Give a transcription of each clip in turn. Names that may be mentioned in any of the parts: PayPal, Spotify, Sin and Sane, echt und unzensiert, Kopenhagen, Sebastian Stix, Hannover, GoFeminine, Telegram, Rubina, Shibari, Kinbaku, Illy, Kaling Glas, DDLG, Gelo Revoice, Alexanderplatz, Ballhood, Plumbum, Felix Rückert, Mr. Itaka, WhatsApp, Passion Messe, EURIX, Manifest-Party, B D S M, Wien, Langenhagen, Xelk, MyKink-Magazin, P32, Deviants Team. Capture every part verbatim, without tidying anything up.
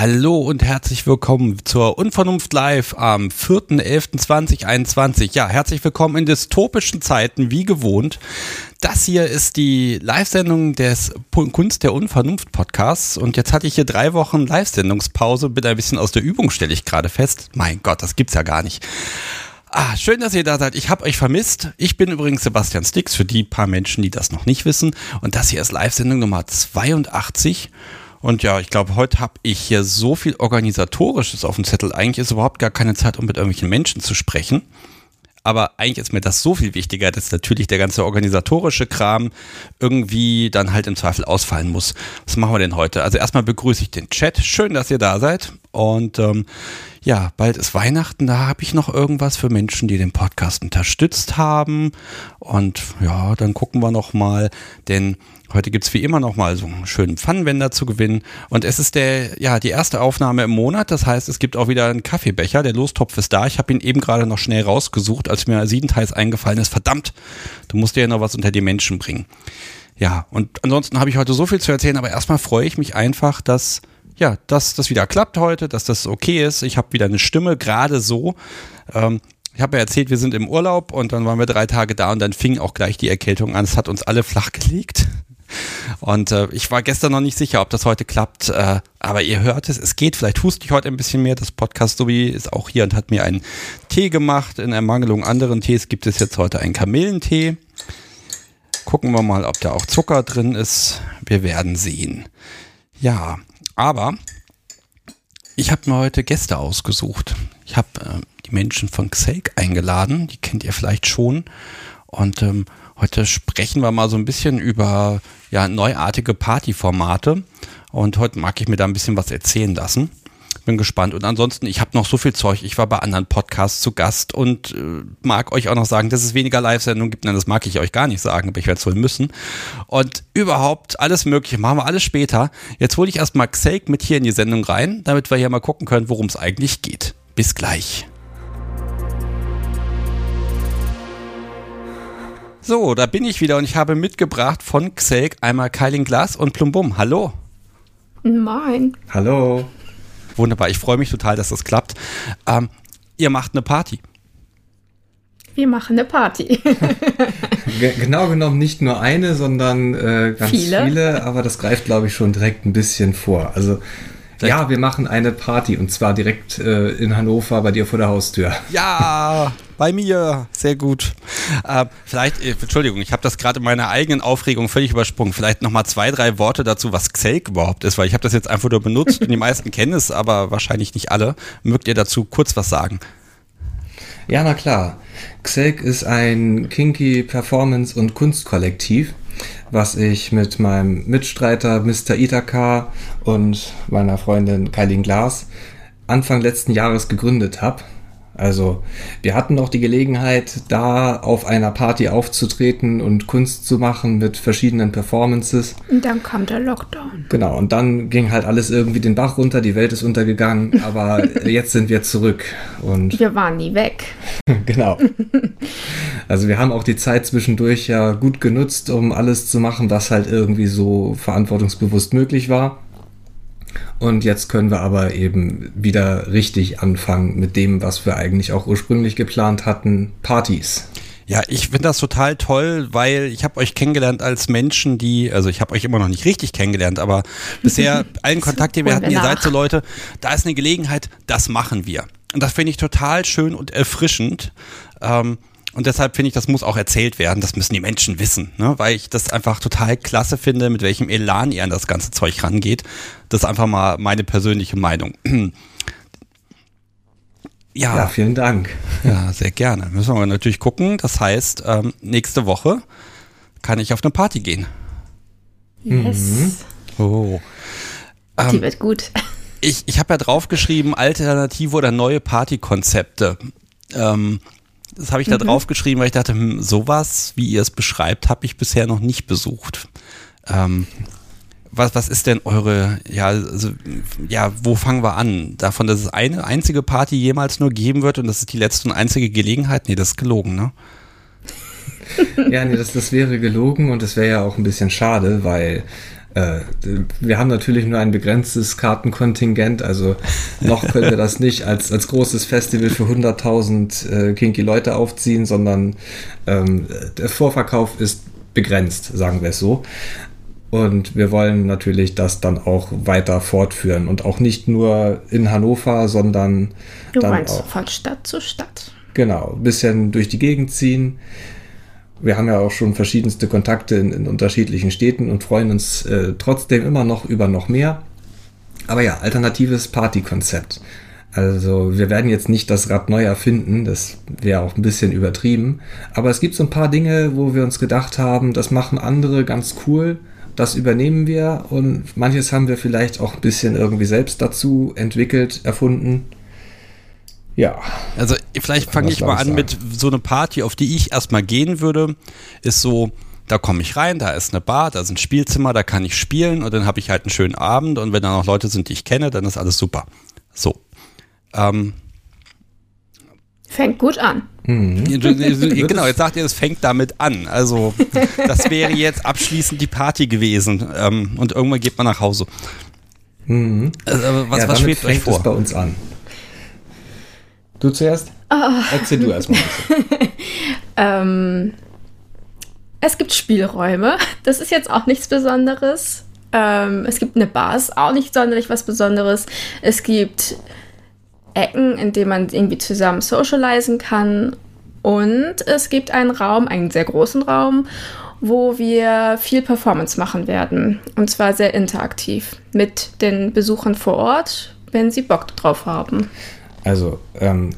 Hallo und herzlich willkommen zur Unvernunft Live am vierten elften zweitausendeinundzwanzig. Ja, herzlich willkommen in dystopischen Zeiten, wie gewohnt. Das hier ist die Live-Sendung des Kunst der Unvernunft Podcasts und jetzt hatte ich hier drei Wochen Live-Sendungspause, bin ein bisschen aus der Übung, stelle ich gerade fest. Mein Gott, das gibt's ja gar nicht. Ah, schön, dass ihr da seid. Ich habe euch vermisst. Ich bin übrigens Sebastian Stix, für die paar Menschen, die das noch nicht wissen. Und das hier ist Live-Sendung Nummer zweiundachtzig. Und ja, ich glaube, heute habe ich hier so viel Organisatorisches auf dem Zettel. Eigentlich ist überhaupt gar keine Zeit, um mit irgendwelchen Menschen zu sprechen. Aber eigentlich ist mir das so viel wichtiger, dass natürlich der ganze organisatorische Kram irgendwie dann halt im Zweifel ausfallen muss. Was machen wir denn heute? Also erstmal begrüße ich den Chat. Schön, dass ihr da seid. Und ähm, ja, bald ist Weihnachten. Da habe ich noch irgendwas für Menschen, die den Podcast unterstützt haben. Und ja, dann gucken wir nochmal, denn heute gibt es wie immer nochmal so einen schönen Pfannenwender zu gewinnen. Und es ist der, ja, die erste Aufnahme im Monat. Das heißt, es gibt auch wieder einen Kaffeebecher. Der Lostopf ist da. Ich habe ihn eben gerade noch schnell rausgesucht, als mir siebenteils eingefallen ist. Verdammt, du musst dir ja noch was unter die Menschen bringen. Ja, und ansonsten habe ich heute so viel zu erzählen. Aber erstmal freue ich mich einfach, dass, ja, dass das wieder klappt heute, dass das okay ist. Ich habe wieder eine Stimme, gerade so. Ähm, Ich habe ja erzählt, wir sind im Urlaub und dann waren wir drei Tage da und dann fing auch gleich die Erkältung an. Es hat uns alle flach gelegt und äh, ich war gestern noch nicht sicher, ob das heute klappt, äh, aber ihr hört es, es geht. Vielleicht huste ich heute ein bisschen mehr. Das Podcast-Sobi ist auch hier und hat mir einen Tee gemacht. In Ermangelung anderen Tees gibt es jetzt heute einen Kamillentee. Gucken wir mal, ob da auch Zucker drin ist. Wir werden sehen. Ja, aber ich habe mir heute Gäste ausgesucht. Ich habe äh, die Menschen von Xelk eingeladen, die kennt ihr vielleicht schon. Und ähm, heute sprechen wir mal so ein bisschen über ja, neuartige Partyformate. Und heute mag ich mir da ein bisschen was erzählen lassen. Bin gespannt. Und ansonsten, ich habe noch so viel Zeug. Ich war bei anderen Podcasts zu Gast und äh, mag euch auch noch sagen, dass es weniger Live-Sendungen gibt. Nein, das mag ich euch gar nicht sagen, aber ich werde es wohl müssen. Und überhaupt alles Mögliche. Machen wir alles später. Jetzt hole ich erstmal Xelk mit hier in die Sendung rein, damit wir hier mal gucken können, worum es eigentlich geht. Bis gleich. So, da bin ich wieder und ich habe mitgebracht von Xelk einmal Kaling Glas und Plumbum. Hallo. Moin. Hallo. Wunderbar, ich freue mich total, dass das klappt. Ähm, ihr macht eine Party. Wir machen eine Party. Genau genommen nicht nur eine, sondern äh, ganz viele. viele, aber das greift, glaube ich, schon direkt ein bisschen vor. Also direkt. Ja, wir machen eine Party und zwar direkt äh, in Hannover bei dir vor der Haustür. Ja, bei mir. Sehr gut. Äh, vielleicht, äh, Entschuldigung, ich habe das gerade in meiner eigenen Aufregung völlig übersprungen. Vielleicht nochmal zwei, drei Worte dazu, was Xelk überhaupt ist, weil ich habe das jetzt einfach nur benutzt und die meisten kennen es, aber wahrscheinlich nicht alle. Mögt ihr dazu kurz was sagen? Ja, na klar. Xelk ist ein kinky Performance- und Kunstkollektiv, was ich mit meinem Mitstreiter Mister Itaka und meiner Freundin Kaling Glas Anfang letzten Jahres gegründet habe. Also wir hatten noch die Gelegenheit, da auf einer Party aufzutreten und Kunst zu machen mit verschiedenen Performances. Und dann kam der Lockdown. Genau, und dann ging halt alles irgendwie den Bach runter, die Welt ist untergegangen, aber jetzt sind wir zurück. Und wir waren nie weg. Genau. Also wir haben auch die Zeit zwischendurch ja gut genutzt, um alles zu machen, was halt irgendwie so verantwortungsbewusst möglich war. Und jetzt können wir aber eben wieder richtig anfangen mit dem, was wir eigentlich auch ursprünglich geplant hatten, Partys. Ja, ich finde das total toll, weil ich habe euch kennengelernt als Menschen, die, also ich habe euch immer noch nicht richtig kennengelernt, aber bisher allen Kontakt, den wir hatten, ihr seid so Leute, da ist eine Gelegenheit, das machen wir. Und das finde ich total schön und erfrischend. Ähm, Und deshalb finde ich, das muss auch erzählt werden, das müssen die Menschen wissen, ne? Weil ich das einfach total klasse finde, mit welchem Elan ihr an das ganze Zeug rangeht. Das ist einfach mal meine persönliche Meinung. Ja, ja, vielen Dank. Ja, sehr gerne. Müssen wir natürlich gucken. Das heißt, ähm, nächste Woche kann ich auf eine Party gehen. Yes. Mhm. Oh. Ähm, Die wird gut. Ich, ich habe ja draufgeschrieben, alternative oder neue Partykonzepte. Ähm, Das habe ich da drauf geschrieben, weil ich dachte, sowas, wie ihr es beschreibt, habe ich bisher noch nicht besucht. Ähm, was, was ist denn eure, ja, also, ja, wo fangen wir an? Davon, dass es eine einzige Party jemals nur geben wird und das ist die letzte und einzige Gelegenheit? Nee, das ist gelogen, ne? Ja, nee, das, das wäre gelogen und das wäre ja auch ein bisschen schade, weil Äh, wir haben natürlich nur ein begrenztes Kartenkontingent, also noch können wir das nicht als, als großes Festival für hunderttausend äh, kinky Leute aufziehen, sondern ähm, der Vorverkauf ist begrenzt, sagen wir es so. Und wir wollen natürlich das dann auch weiter fortführen und auch nicht nur in Hannover, sondern du dann meinst auch von Stadt zu Stadt. Genau, ein bisschen durch die Gegend ziehen. Wir haben ja auch schon verschiedenste Kontakte in, in unterschiedlichen Städten und freuen uns äh, trotzdem immer noch über noch mehr. Aber ja, alternatives Partykonzept. Also wir werden jetzt nicht das Rad neu erfinden, das wäre auch ein bisschen übertrieben. Aber es gibt so ein paar Dinge, wo wir uns gedacht haben, das machen andere ganz cool, das übernehmen wir. Und manches haben wir vielleicht auch ein bisschen irgendwie selbst dazu entwickelt, erfunden. Ja. Also vielleicht fange ich mal an mit so einer Party, auf die ich erstmal gehen würde, ist so, da komme ich rein, da ist eine Bar, da ist ein Spielzimmer, da kann ich spielen und dann habe ich halt einen schönen Abend und wenn da noch Leute sind, die ich kenne, dann ist alles super. So. Ähm. Fängt gut an. Mhm. Genau, jetzt sagt ihr, es fängt damit an. Also das wäre jetzt abschließend die Party gewesen ähm, und irgendwann geht man nach Hause. Mhm. Also, was, ja, was schwebt euch vor? Das bei uns an. Du zuerst? Oh. Erzähl du erstmal. ähm, es gibt Spielräume. Das ist jetzt auch nichts Besonderes. Ähm, es gibt eine Bar, ist auch nicht sonderlich was Besonderes. Es gibt Ecken, in denen man irgendwie zusammen socialisen kann. Und es gibt einen Raum, einen sehr großen Raum, wo wir viel Performance machen werden. Und zwar sehr interaktiv mit den Besuchern vor Ort, wenn sie Bock drauf haben. Also, ähm,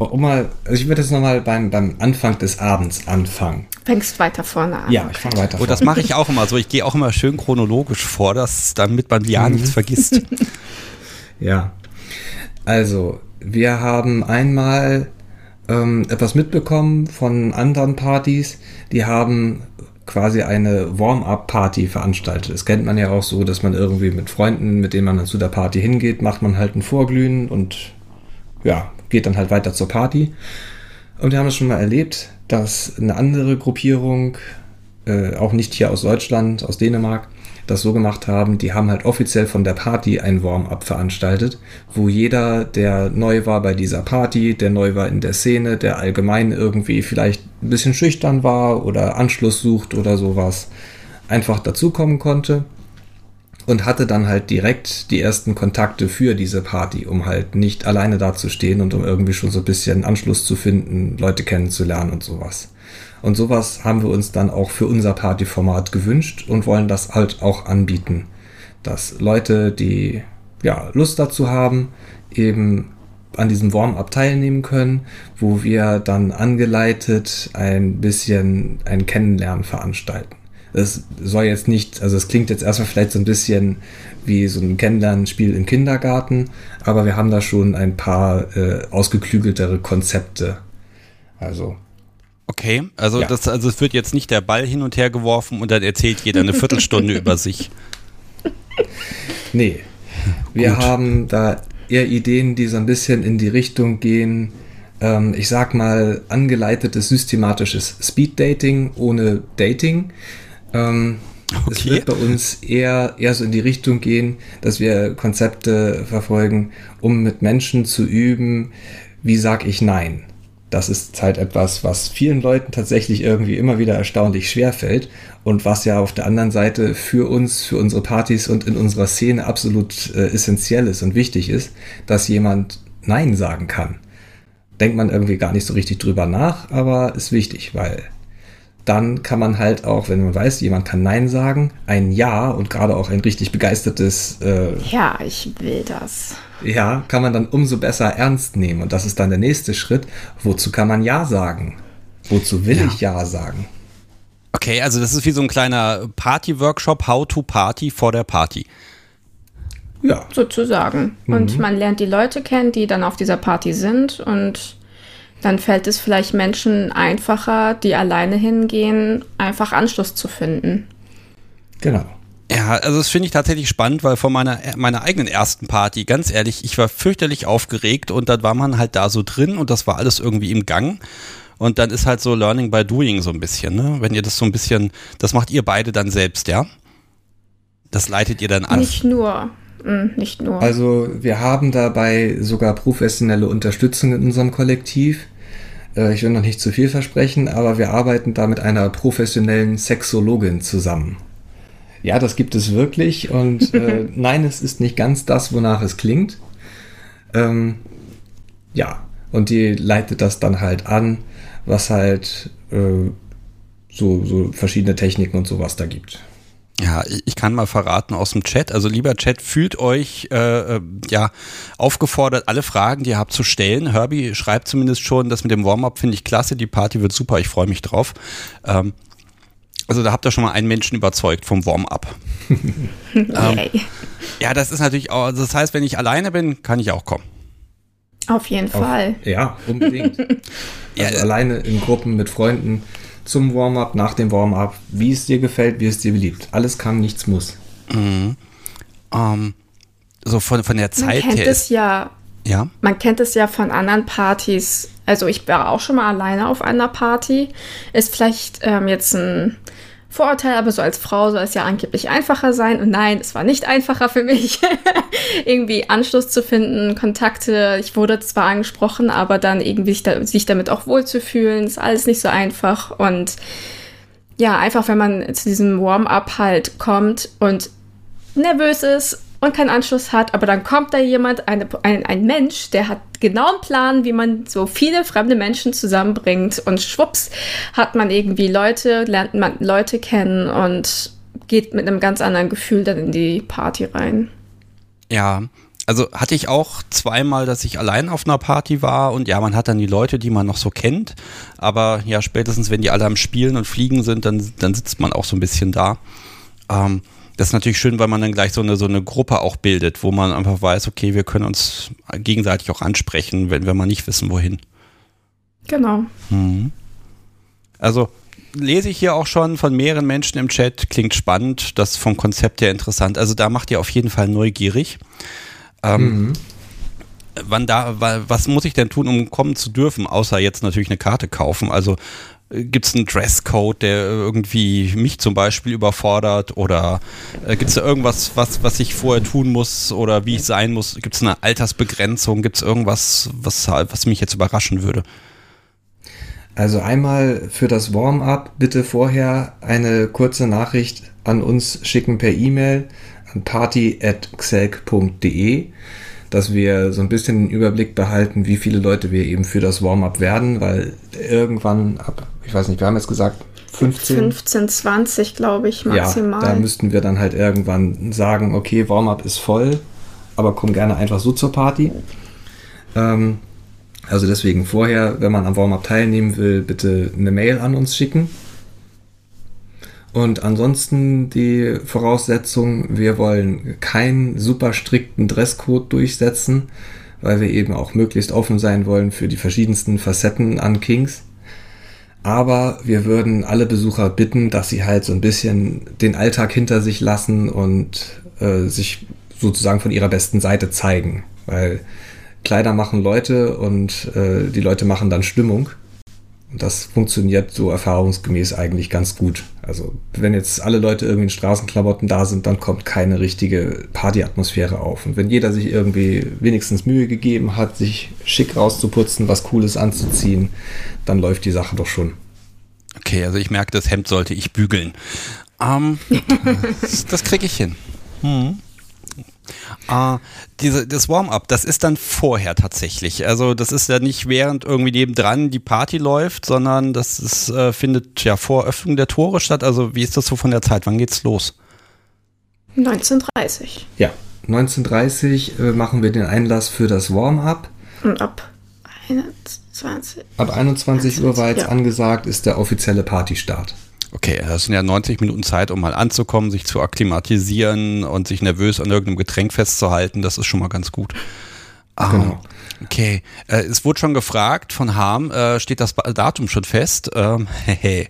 um mal, also ich würde jetzt nochmal beim, beim Anfang des Abends anfangen. Fängst weiter vorne an. Ja, ich fange weiter vorne an. Oh, das mache ich auch immer so. Ich gehe auch immer schön chronologisch vor, dass, damit man ja mhm. nichts vergisst. Ja, also wir haben einmal ähm, etwas mitbekommen von anderen Partys, die haben quasi eine Warm-up-Party veranstaltet. Das kennt man ja auch so, dass man irgendwie mit Freunden, mit denen man dann zu der Party hingeht, macht man halt ein Vorglühen und ja, geht dann halt weiter zur Party. Und wir haben es schon mal erlebt, dass eine andere Gruppierung, äh, auch nicht hier aus Deutschland, aus Dänemark, das so gemacht haben, die haben halt offiziell von der Party ein Warm-up veranstaltet, wo jeder, der neu war bei dieser Party, der neu war in der Szene, der allgemein irgendwie vielleicht ein bisschen schüchtern war oder Anschluss sucht oder sowas, einfach dazukommen konnte. Und hatte dann halt direkt die ersten Kontakte für diese Party, um halt nicht alleine dazustehen und um irgendwie schon so ein bisschen Anschluss zu finden, Leute kennenzulernen und sowas. Und sowas haben wir uns dann auch für unser Partyformat gewünscht und wollen das halt auch anbieten, dass Leute, die ja Lust dazu haben, eben an diesem Warm-up teilnehmen können, wo wir dann angeleitet ein bisschen ein Kennenlernen veranstalten. Es soll jetzt nicht, also es klingt jetzt erstmal vielleicht so ein bisschen wie so ein Kennenlernspiel im Kindergarten, aber wir haben da schon ein paar äh, ausgeklügeltere Konzepte. Also. Okay, also ja. das, also es wird jetzt nicht der Ball hin und her geworfen und dann erzählt jeder eine Viertelstunde über sich. Nee. Wir Gut. haben da eher Ideen, die so ein bisschen in die Richtung gehen, ähm, ich sag mal, angeleitetes systematisches Speed-Dating ohne Dating. Ähm, okay. Es wird bei uns eher, eher so in die Richtung gehen, dass wir Konzepte verfolgen, um mit Menschen zu üben, wie sag ich Nein. Das ist halt etwas, was vielen Leuten tatsächlich irgendwie immer wieder erstaunlich schwerfällt und was ja auf der anderen Seite für uns, für unsere Partys und in unserer Szene absolut äh, essentiell ist und wichtig ist, dass jemand Nein sagen kann. Denkt man irgendwie gar nicht so richtig drüber nach, aber ist wichtig, weil dann kann man halt auch, wenn man weiß, jemand kann Nein sagen, ein Ja und gerade auch ein richtig begeistertes äh, Ja, ich will das. Ja, kann man dann umso besser ernst nehmen. Und das ist dann der nächste Schritt. Wozu kann man Ja sagen? Wozu will ja. ich Ja sagen? Okay, also das ist wie so ein kleiner Party-Workshop, How to Party vor der Party. Ja. Sozusagen. Mhm. Und man lernt die Leute kennen, die dann auf dieser Party sind und dann fällt es vielleicht Menschen einfacher, die alleine hingehen, einfach Anschluss zu finden. Genau. Ja, also das finde ich tatsächlich spannend, weil von meiner, meiner eigenen ersten Party, ganz ehrlich, ich war fürchterlich aufgeregt und dann war man halt da so drin und das war alles irgendwie im Gang. Und dann ist halt so Learning by Doing so ein bisschen, ne? Wenn ihr das so ein bisschen, das macht ihr beide dann selbst, ja? Das leitet ihr dann an? Nicht nur. Nicht nur. Also wir haben dabei sogar professionelle Unterstützung in unserem Kollektiv. Ich will noch nicht zu viel versprechen, aber wir arbeiten da mit einer professionellen Sexologin zusammen. Ja, das gibt es wirklich und äh, nein, es ist nicht ganz das, wonach es klingt. Ähm, ja, und die leitet das dann halt an, was halt äh, so, so verschiedene Techniken und sowas da gibt. Ja, ich kann mal verraten aus dem Chat. Also lieber Chat, fühlt euch äh, ja aufgefordert, alle Fragen, die ihr habt, zu stellen. Herbie schreibt zumindest schon, das mit dem Warm-up finde ich klasse, die Party wird super, ich freue mich drauf. Ähm, also da habt ihr schon mal einen Menschen überzeugt vom Warm-up. ähm, ja, das ist natürlich auch, also das heißt, wenn ich alleine bin, kann ich auch kommen. Auf jeden Auf, Fall. Ja, unbedingt. Also ja, alleine in Gruppen mit Freunden. Zum Warm-up, nach dem Warm-up, wie es dir gefällt, wie es dir beliebt. Alles kann, nichts muss. Mhm. Ähm, so von, von der Zeit her. Man kennt es ja, ja. Man kennt es ja von anderen Partys. Also ich war auch schon mal alleine auf einer Party. Ist vielleicht ähm, jetzt ein Vorurteil, aber so als Frau soll es ja angeblich einfacher sein. Und nein, es war nicht einfacher für mich, irgendwie Anschluss zu finden, Kontakte. Ich wurde zwar angesprochen, aber dann irgendwie sich, da, sich damit auch wohlzufühlen, ist alles nicht so einfach. Und ja, einfach wenn man zu diesem Warm-up halt kommt und nervös ist und keinen Anschluss hat, aber dann kommt da jemand, eine, ein, ein Mensch, der hat genau einen Plan, wie man so viele fremde Menschen zusammenbringt und schwupps hat man irgendwie Leute, lernt man Leute kennen und geht mit einem ganz anderen Gefühl dann in die Party rein. Ja, also hatte ich auch zweimal, dass ich allein auf einer Party war und ja, man hat dann die Leute, die man noch so kennt, aber ja, spätestens wenn die alle am Spielen und Fliegen sind, dann, dann sitzt man auch so ein bisschen da. Ähm, Das ist natürlich schön, weil man dann gleich so eine, so eine Gruppe auch bildet, wo man einfach weiß, okay, wir können uns gegenseitig auch ansprechen, wenn, wenn wir nicht wissen, wohin. Genau. Mhm. Also lese ich hier auch schon von mehreren Menschen im Chat, klingt spannend, das vom Konzept her interessant. Also da macht ihr auf jeden Fall neugierig. Ähm, mhm. wann da, was muss ich denn tun, um kommen zu dürfen, außer jetzt natürlich eine Karte kaufen? Also gibt es einen Dresscode, der irgendwie mich zum Beispiel überfordert oder äh, gibt es da irgendwas, was, was ich vorher tun muss oder wie ich sein muss? Gibt es eine Altersbegrenzung? Gibt es irgendwas, was, was mich jetzt überraschen würde? Also einmal für das Warm-up bitte vorher eine kurze Nachricht an uns schicken per E-Mail an party at xelk punkt de, dass wir so ein bisschen den Überblick behalten, wie viele Leute wir eben für das Warm-up werden, weil irgendwann ab, ich weiß nicht, wir haben jetzt gesagt fünfzehn, fünfzehn zwanzig, glaube ich, maximal. Ja, da müssten wir dann halt irgendwann sagen, okay, Warm-up ist voll, aber komm gerne einfach so zur Party. Ähm, also deswegen vorher, wenn man am Warm-up teilnehmen will, bitte eine Mail an uns schicken. Und ansonsten die Voraussetzung, wir wollen keinen super strikten Dresscode durchsetzen, weil wir eben auch möglichst offen sein wollen für die verschiedensten Facetten an Kinks. Aber wir würden alle Besucher bitten, dass sie halt so ein bisschen den Alltag hinter sich lassen und äh, sich sozusagen von ihrer besten Seite zeigen. Weil Kleider machen Leute und äh, die Leute machen dann Stimmung. Das funktioniert so erfahrungsgemäß eigentlich ganz gut. Also wenn jetzt alle Leute irgendwie in Straßenklamotten da sind, dann kommt keine richtige Partyatmosphäre auf. Und wenn jeder sich irgendwie wenigstens Mühe gegeben hat, sich schick rauszuputzen, was Cooles anzuziehen, dann läuft die Sache doch schon. Okay, also ich merke, das Hemd sollte ich bügeln. Ähm, das kriege ich hin. Hm. Ah, diese, das Warm-up, das ist dann vorher tatsächlich. Also das ist ja nicht während irgendwie nebendran die Party läuft, sondern das ist, äh, findet ja vor Öffnung der Tore statt. Also wie ist das so von der Zeit? Wann geht's los? neunzehn Uhr dreißig. Ja, neunzehn Uhr dreißig äh, machen wir den Einlass für das Warm-up. Und ab einundzwanzig Uhr. Ab einundzwanzig Uhr war jetzt ja angesagt, ist der offizielle Partystart. Okay, das sind ja neunzig Minuten Zeit, um mal anzukommen, sich zu akklimatisieren und sich nervös an irgendeinem Getränk festzuhalten. Das ist schon mal ganz gut. Ah, genau. Okay, äh, es wurde schon gefragt von Harm, äh, steht das Datum schon fest? Ähm, hey,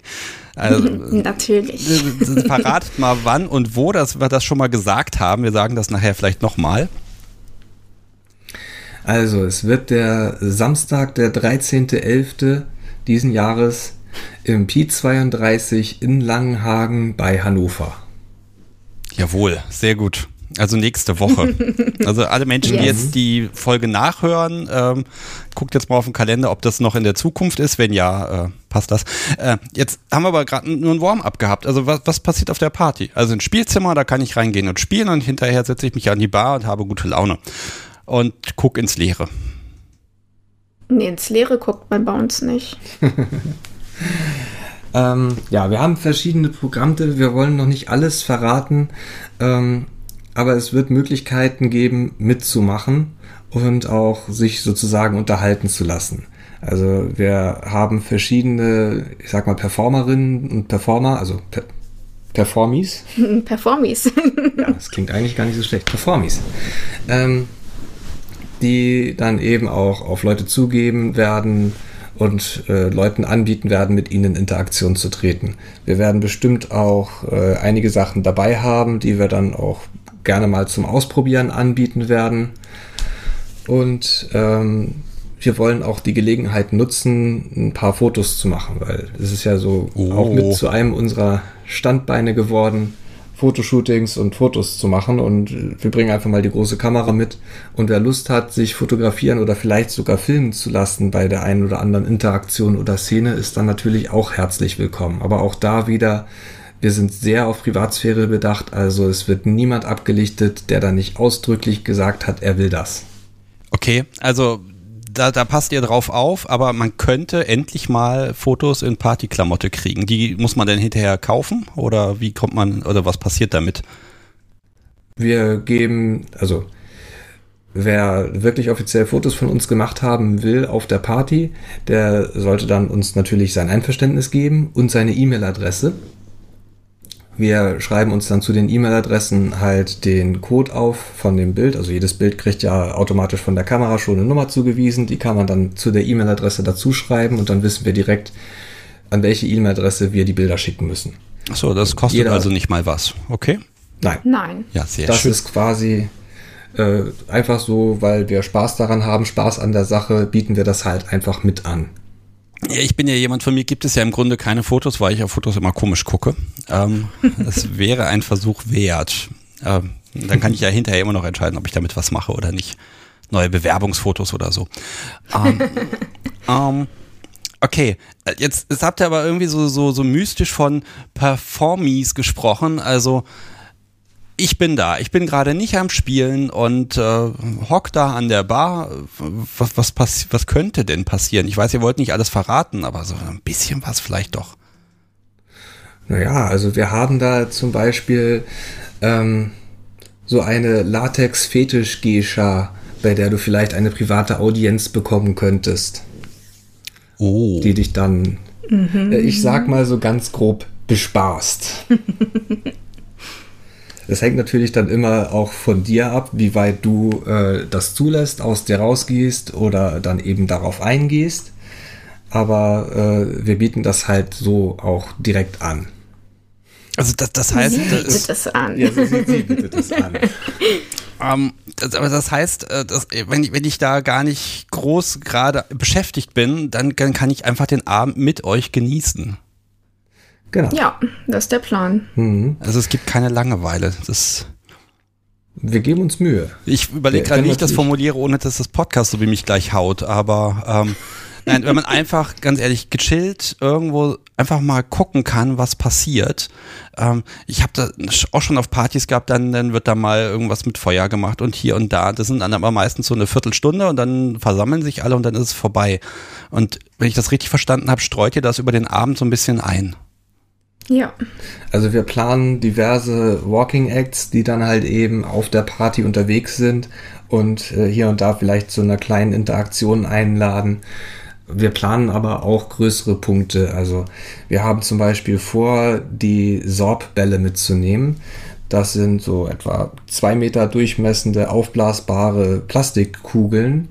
also, natürlich. Äh, verratet mal, wann und wo, dass wir das schon mal gesagt haben. Wir sagen das nachher vielleicht nochmal. Also, es wird der Samstag, der dreizehnten elften diesen Jahres im P zweiunddreißig in Langenhagen bei Hannover. Jawohl, sehr gut. Also nächste Woche. Also alle Menschen, yes. die jetzt die Folge nachhören, ähm, guckt jetzt mal auf den Kalender, ob das noch in der Zukunft ist. Wenn ja, äh, passt das. Äh, jetzt haben wir aber gerade nur ein Warm-up gehabt. Also was, was passiert auf der Party? Also ein Spielzimmer, da kann ich reingehen und spielen und hinterher setze ich mich an die Bar und habe gute Laune. Und guck ins Leere. Nee, ins Leere guckt man bei uns nicht. ähm, ja, wir haben verschiedene Programme. Wir wollen noch nicht alles verraten. Ähm, Aber es wird Möglichkeiten geben, mitzumachen und auch sich sozusagen unterhalten zu lassen. Also wir haben verschiedene, ich sag mal, Performerinnen und Performer, also per- Performies. Performies. Ja, das klingt eigentlich gar nicht so schlecht. Performies. Ähm, die dann eben auch auf Leute zugeben werden und äh, Leuten anbieten werden, mit ihnen in Interaktion zu treten. Wir werden bestimmt auch äh, einige Sachen dabei haben, die wir dann auch gerne mal zum Ausprobieren anbieten werden. Und ähm, wir wollen auch die Gelegenheit nutzen, ein paar Fotos zu machen, weil es ist ja so oh. auch mit zu einem unserer Standbeine geworden, Fotoshootings und Fotos zu machen. Und wir bringen einfach mal die große Kamera mit. Und wer Lust hat, sich fotografieren oder vielleicht sogar filmen zu lassen bei der einen oder anderen Interaktion oder Szene, ist dann natürlich auch herzlich willkommen. Aber auch da wieder, wir sind sehr auf Privatsphäre bedacht, also es wird niemand abgelichtet, der da nicht ausdrücklich gesagt hat, er will das. Okay, also da, da passt ihr drauf auf, aber man könnte endlich mal Fotos in Partyklamotte kriegen. Die muss man dann hinterher kaufen oder wie kommt man oder was passiert damit? Wir geben, also wer wirklich offiziell Fotos von uns gemacht haben will auf der Party, der sollte dann uns natürlich sein Einverständnis geben und seine E-Mail-Adresse. Wir schreiben uns dann zu den E-Mail-Adressen halt den Code auf von dem Bild. Also jedes Bild kriegt ja automatisch von der Kamera schon eine Nummer zugewiesen. Die kann man dann zu der E-Mail-Adresse dazu schreiben und dann wissen wir direkt, an welche E-Mail-Adresse wir die Bilder schicken müssen. Achso, das kostet Jeder, also nicht mal was, okay? Nein. Nein. Ja, sehr das schön. Das ist quasi äh, einfach so, weil wir Spaß daran haben, Spaß an der Sache, bieten wir das halt einfach mit an. Ich bin ja jemand, von mir gibt es ja im Grunde keine Fotos, weil ich auf Fotos immer komisch gucke. Ähm, das wäre ein Versuch wert. Ähm, dann kann ich ja hinterher immer noch entscheiden, ob ich damit was mache oder nicht. Neue Bewerbungsfotos oder so. Ähm, ähm, okay, jetzt, jetzt habt ihr aber irgendwie so, so, so mystisch von Performies gesprochen. Also ich bin da, ich bin gerade nicht am Spielen und äh, hock da an der Bar. Was, was, passi- was könnte denn passieren? Ich weiß, ihr wollt nicht alles verraten, aber so ein bisschen was vielleicht doch. Naja, also wir haben da zum Beispiel ähm, so eine Latex-Fetisch-Geisha, bei der du vielleicht eine private Audienz bekommen könntest. Oh. Die dich dann, mhm. äh, ich sag mal so ganz grob, bespaßt. Das hängt natürlich dann immer auch von dir ab, wie weit du äh, das zulässt, aus dir rausgehst oder dann eben darauf eingehst. Aber äh, wir bieten das halt so auch direkt an. Also das, das heißt... Sie bietet das, das an. Ja, sie, sie, sie bietet das an. ähm, das, aber das heißt, dass, wenn, ich, wenn ich da gar nicht groß gerade beschäftigt bin, dann, dann kann ich einfach den Abend mit euch genießen. Genau. Ja, das ist der Plan. Mhm. Also es gibt keine Langeweile. Das wir geben uns Mühe. Ich überlege gerade, wie ich das formuliere, ohne dass das Podcast so wie mich gleich haut. Aber ähm, nein, wenn man einfach, ganz ehrlich, gechillt irgendwo einfach mal gucken kann, was passiert. Ähm, ich habe da auch schon auf Partys gehabt, dann, dann wird da mal irgendwas mit Feuer gemacht und hier und da. Das sind dann aber meistens so eine Viertelstunde und dann versammeln sich alle und dann ist es vorbei. Und wenn ich das richtig verstanden habe, streut ihr das über den Abend so ein bisschen ein. Ja. Also wir planen diverse Walking Acts, die dann halt eben auf der Party unterwegs sind und äh, hier und da vielleicht zu einer kleinen Interaktion einladen. Wir planen aber auch größere Punkte. Also wir haben zum Beispiel vor, die Sorbbälle mitzunehmen. Das sind so etwa zwei Meter durchmessende, aufblasbare Plastikkugeln,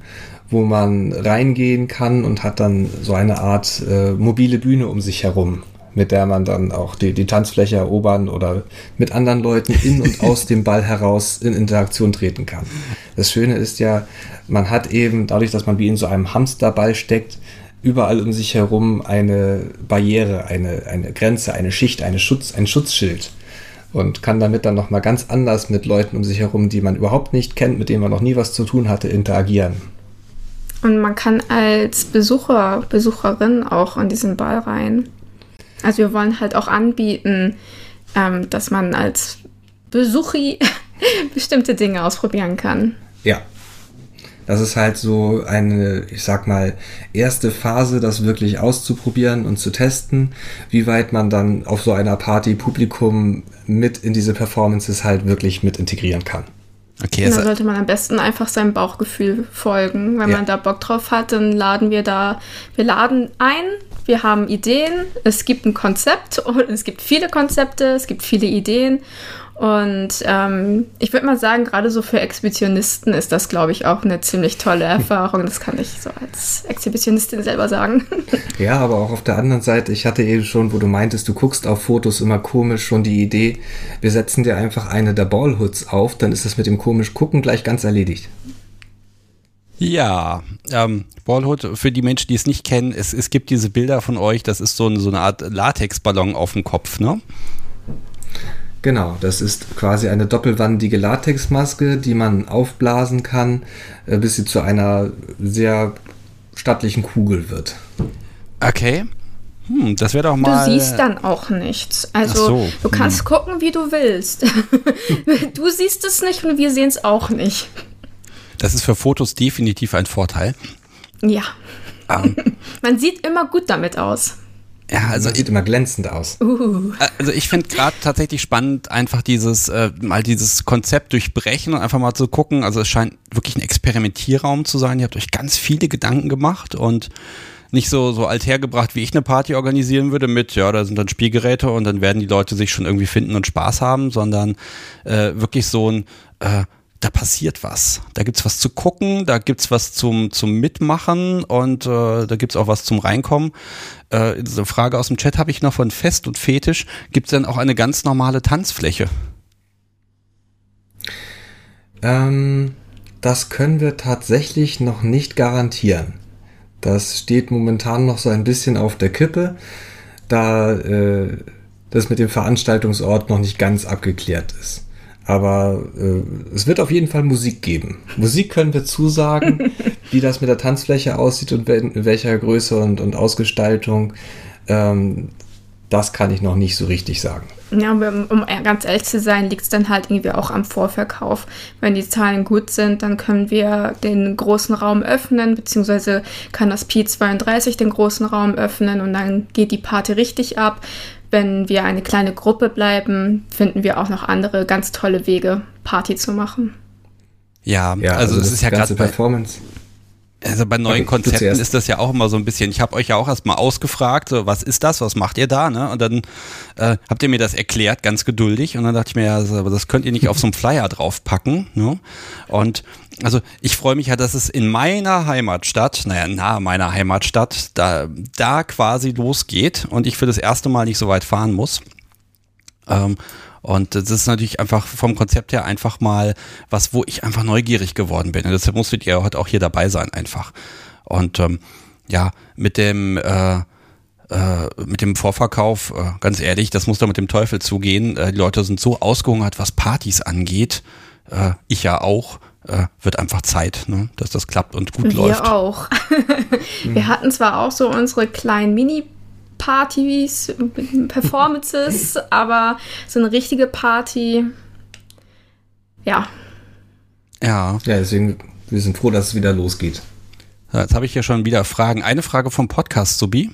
wo man reingehen kann und hat dann so eine Art äh, mobile Bühne um sich herum, mit der man dann auch die, die Tanzfläche erobern oder mit anderen Leuten in und aus dem Ball heraus in Interaktion treten kann. Das Schöne ist ja, man hat eben dadurch, dass man wie in so einem Hamsterball steckt, überall um sich herum eine Barriere, eine, eine Grenze, eine Schicht, eine Schutz, ein Schutzschild. und kann damit dann nochmal ganz anders mit Leuten um sich herum, die man überhaupt nicht kennt, mit denen man noch nie was zu tun hatte, interagieren. Und man kann als Besucher, Besucherin auch in diesen Ball rein. Also wir wollen halt auch anbieten, ähm, dass man als Besuchi bestimmte Dinge ausprobieren kann. Ja, das ist halt so eine, ich sag mal, erste Phase, das wirklich auszuprobieren und zu testen, wie weit man dann auf so einer Party Publikum mit in diese Performances halt wirklich mit integrieren kann. Okay, also da sollte man am besten einfach seinem Bauchgefühl folgen. Wenn ja. man da Bock drauf hat, dann laden wir da, wir laden ein, wir haben Ideen, es gibt ein Konzept und es gibt viele Konzepte, es gibt viele Ideen. Und ähm, ich würde mal sagen, gerade so für Exhibitionisten ist das, glaube ich, auch eine ziemlich tolle Erfahrung. Das kann ich so als Exhibitionistin selber sagen. Ja, aber auch auf der anderen Seite, ich hatte eben schon, wo du meintest, du guckst auf Fotos immer komisch, schon die Idee, wir setzen dir einfach eine der Ballhoods auf, dann ist das mit dem komisch Gucken gleich ganz erledigt. Ja, ähm, Ballhood, für die Menschen, die es nicht kennen, es, es gibt diese Bilder von euch, das ist so eine, so eine Art Latexballon auf dem Kopf, ne? Genau, das ist quasi eine doppelwandige Latexmaske, die man aufblasen kann, bis sie zu einer sehr stattlichen Kugel wird. Okay. Hm, das wäre doch mal... Du siehst dann auch nichts. Also so. du kannst hm. gucken, wie du willst. Du siehst es nicht und wir sehen es auch nicht. Das ist für Fotos definitiv ein Vorteil. Ja. Um. Man sieht immer gut damit aus. Ja, also sieht immer glänzend aus. Uh. Also ich finde gerade tatsächlich spannend, einfach dieses, äh, mal dieses Konzept durchbrechen und einfach mal zu gucken. Also es scheint wirklich ein Experimentierraum zu sein. Ihr habt euch ganz viele Gedanken gemacht und nicht so, so althergebracht, wie ich eine Party organisieren würde mit, ja, da sind dann Spielgeräte und dann werden die Leute sich schon irgendwie finden und Spaß haben, sondern äh, wirklich so ein, äh, da passiert was. Da gibt's was zu gucken, da gibt's was zum zum Mitmachen und äh, da gibt's auch was zum Reinkommen. Äh, eine Frage aus dem Chat habe ich noch von Fest und Fetisch. Gibt's denn auch eine ganz normale Tanzfläche? Ähm, das können wir tatsächlich noch nicht garantieren. Das steht momentan noch so ein bisschen auf der Kippe, da äh, das mit dem Veranstaltungsort noch nicht ganz abgeklärt ist. Aber äh, es wird auf jeden Fall Musik geben. Musik können wir zusagen, wie das mit der Tanzfläche aussieht und in welcher Größe und, und Ausgestaltung. Ähm, das kann ich noch nicht so richtig sagen. Ja, um ganz ehrlich zu sein, liegt es dann halt irgendwie auch am Vorverkauf. Wenn die Zahlen gut sind, dann können wir den großen Raum öffnen, beziehungsweise kann das P zweiunddreißig den großen Raum öffnen und dann geht die Party richtig ab. Wenn wir eine kleine Gruppe bleiben, finden wir auch noch andere ganz tolle Wege, Party zu machen. Ja, ja also, also das, das ist ja gerade Performance. Also bei neuen okay, Konzepten ist das ja auch immer so ein bisschen, ich habe euch ja auch erstmal ausgefragt, so, was ist das, was macht ihr da, ne? Und dann äh, habt ihr mir das erklärt, ganz geduldig, und dann dachte ich mir, also, das könnt ihr nicht auf so einen Flyer draufpacken, ne? Und also ich freue mich ja, dass es in meiner Heimatstadt, naja, nahe meiner Heimatstadt, da, da quasi losgeht und ich für das erste Mal nicht so weit fahren muss. Ähm, Und das ist natürlich einfach vom Konzept her einfach mal was, wo ich einfach neugierig geworden bin. Und deshalb musstet ihr heute auch hier dabei sein einfach. Und ähm, ja, mit dem äh, äh, mit dem Vorverkauf, äh, ganz ehrlich, das muss doch mit dem Teufel zugehen. Äh, die Leute sind so ausgehungert, was Partys angeht. Äh, ich ja auch. Äh, wird einfach Zeit, ne? Dass das klappt und gut Wir läuft. Wir auch. Wir hatten zwar auch so unsere kleinen Mini- Partys, Performances, aber so eine richtige Party, ja. Ja. Ja, deswegen, wir sind froh, dass es wieder losgeht. Ja, jetzt habe ich ja schon wieder Fragen. Eine Frage vom Podcast, Subi.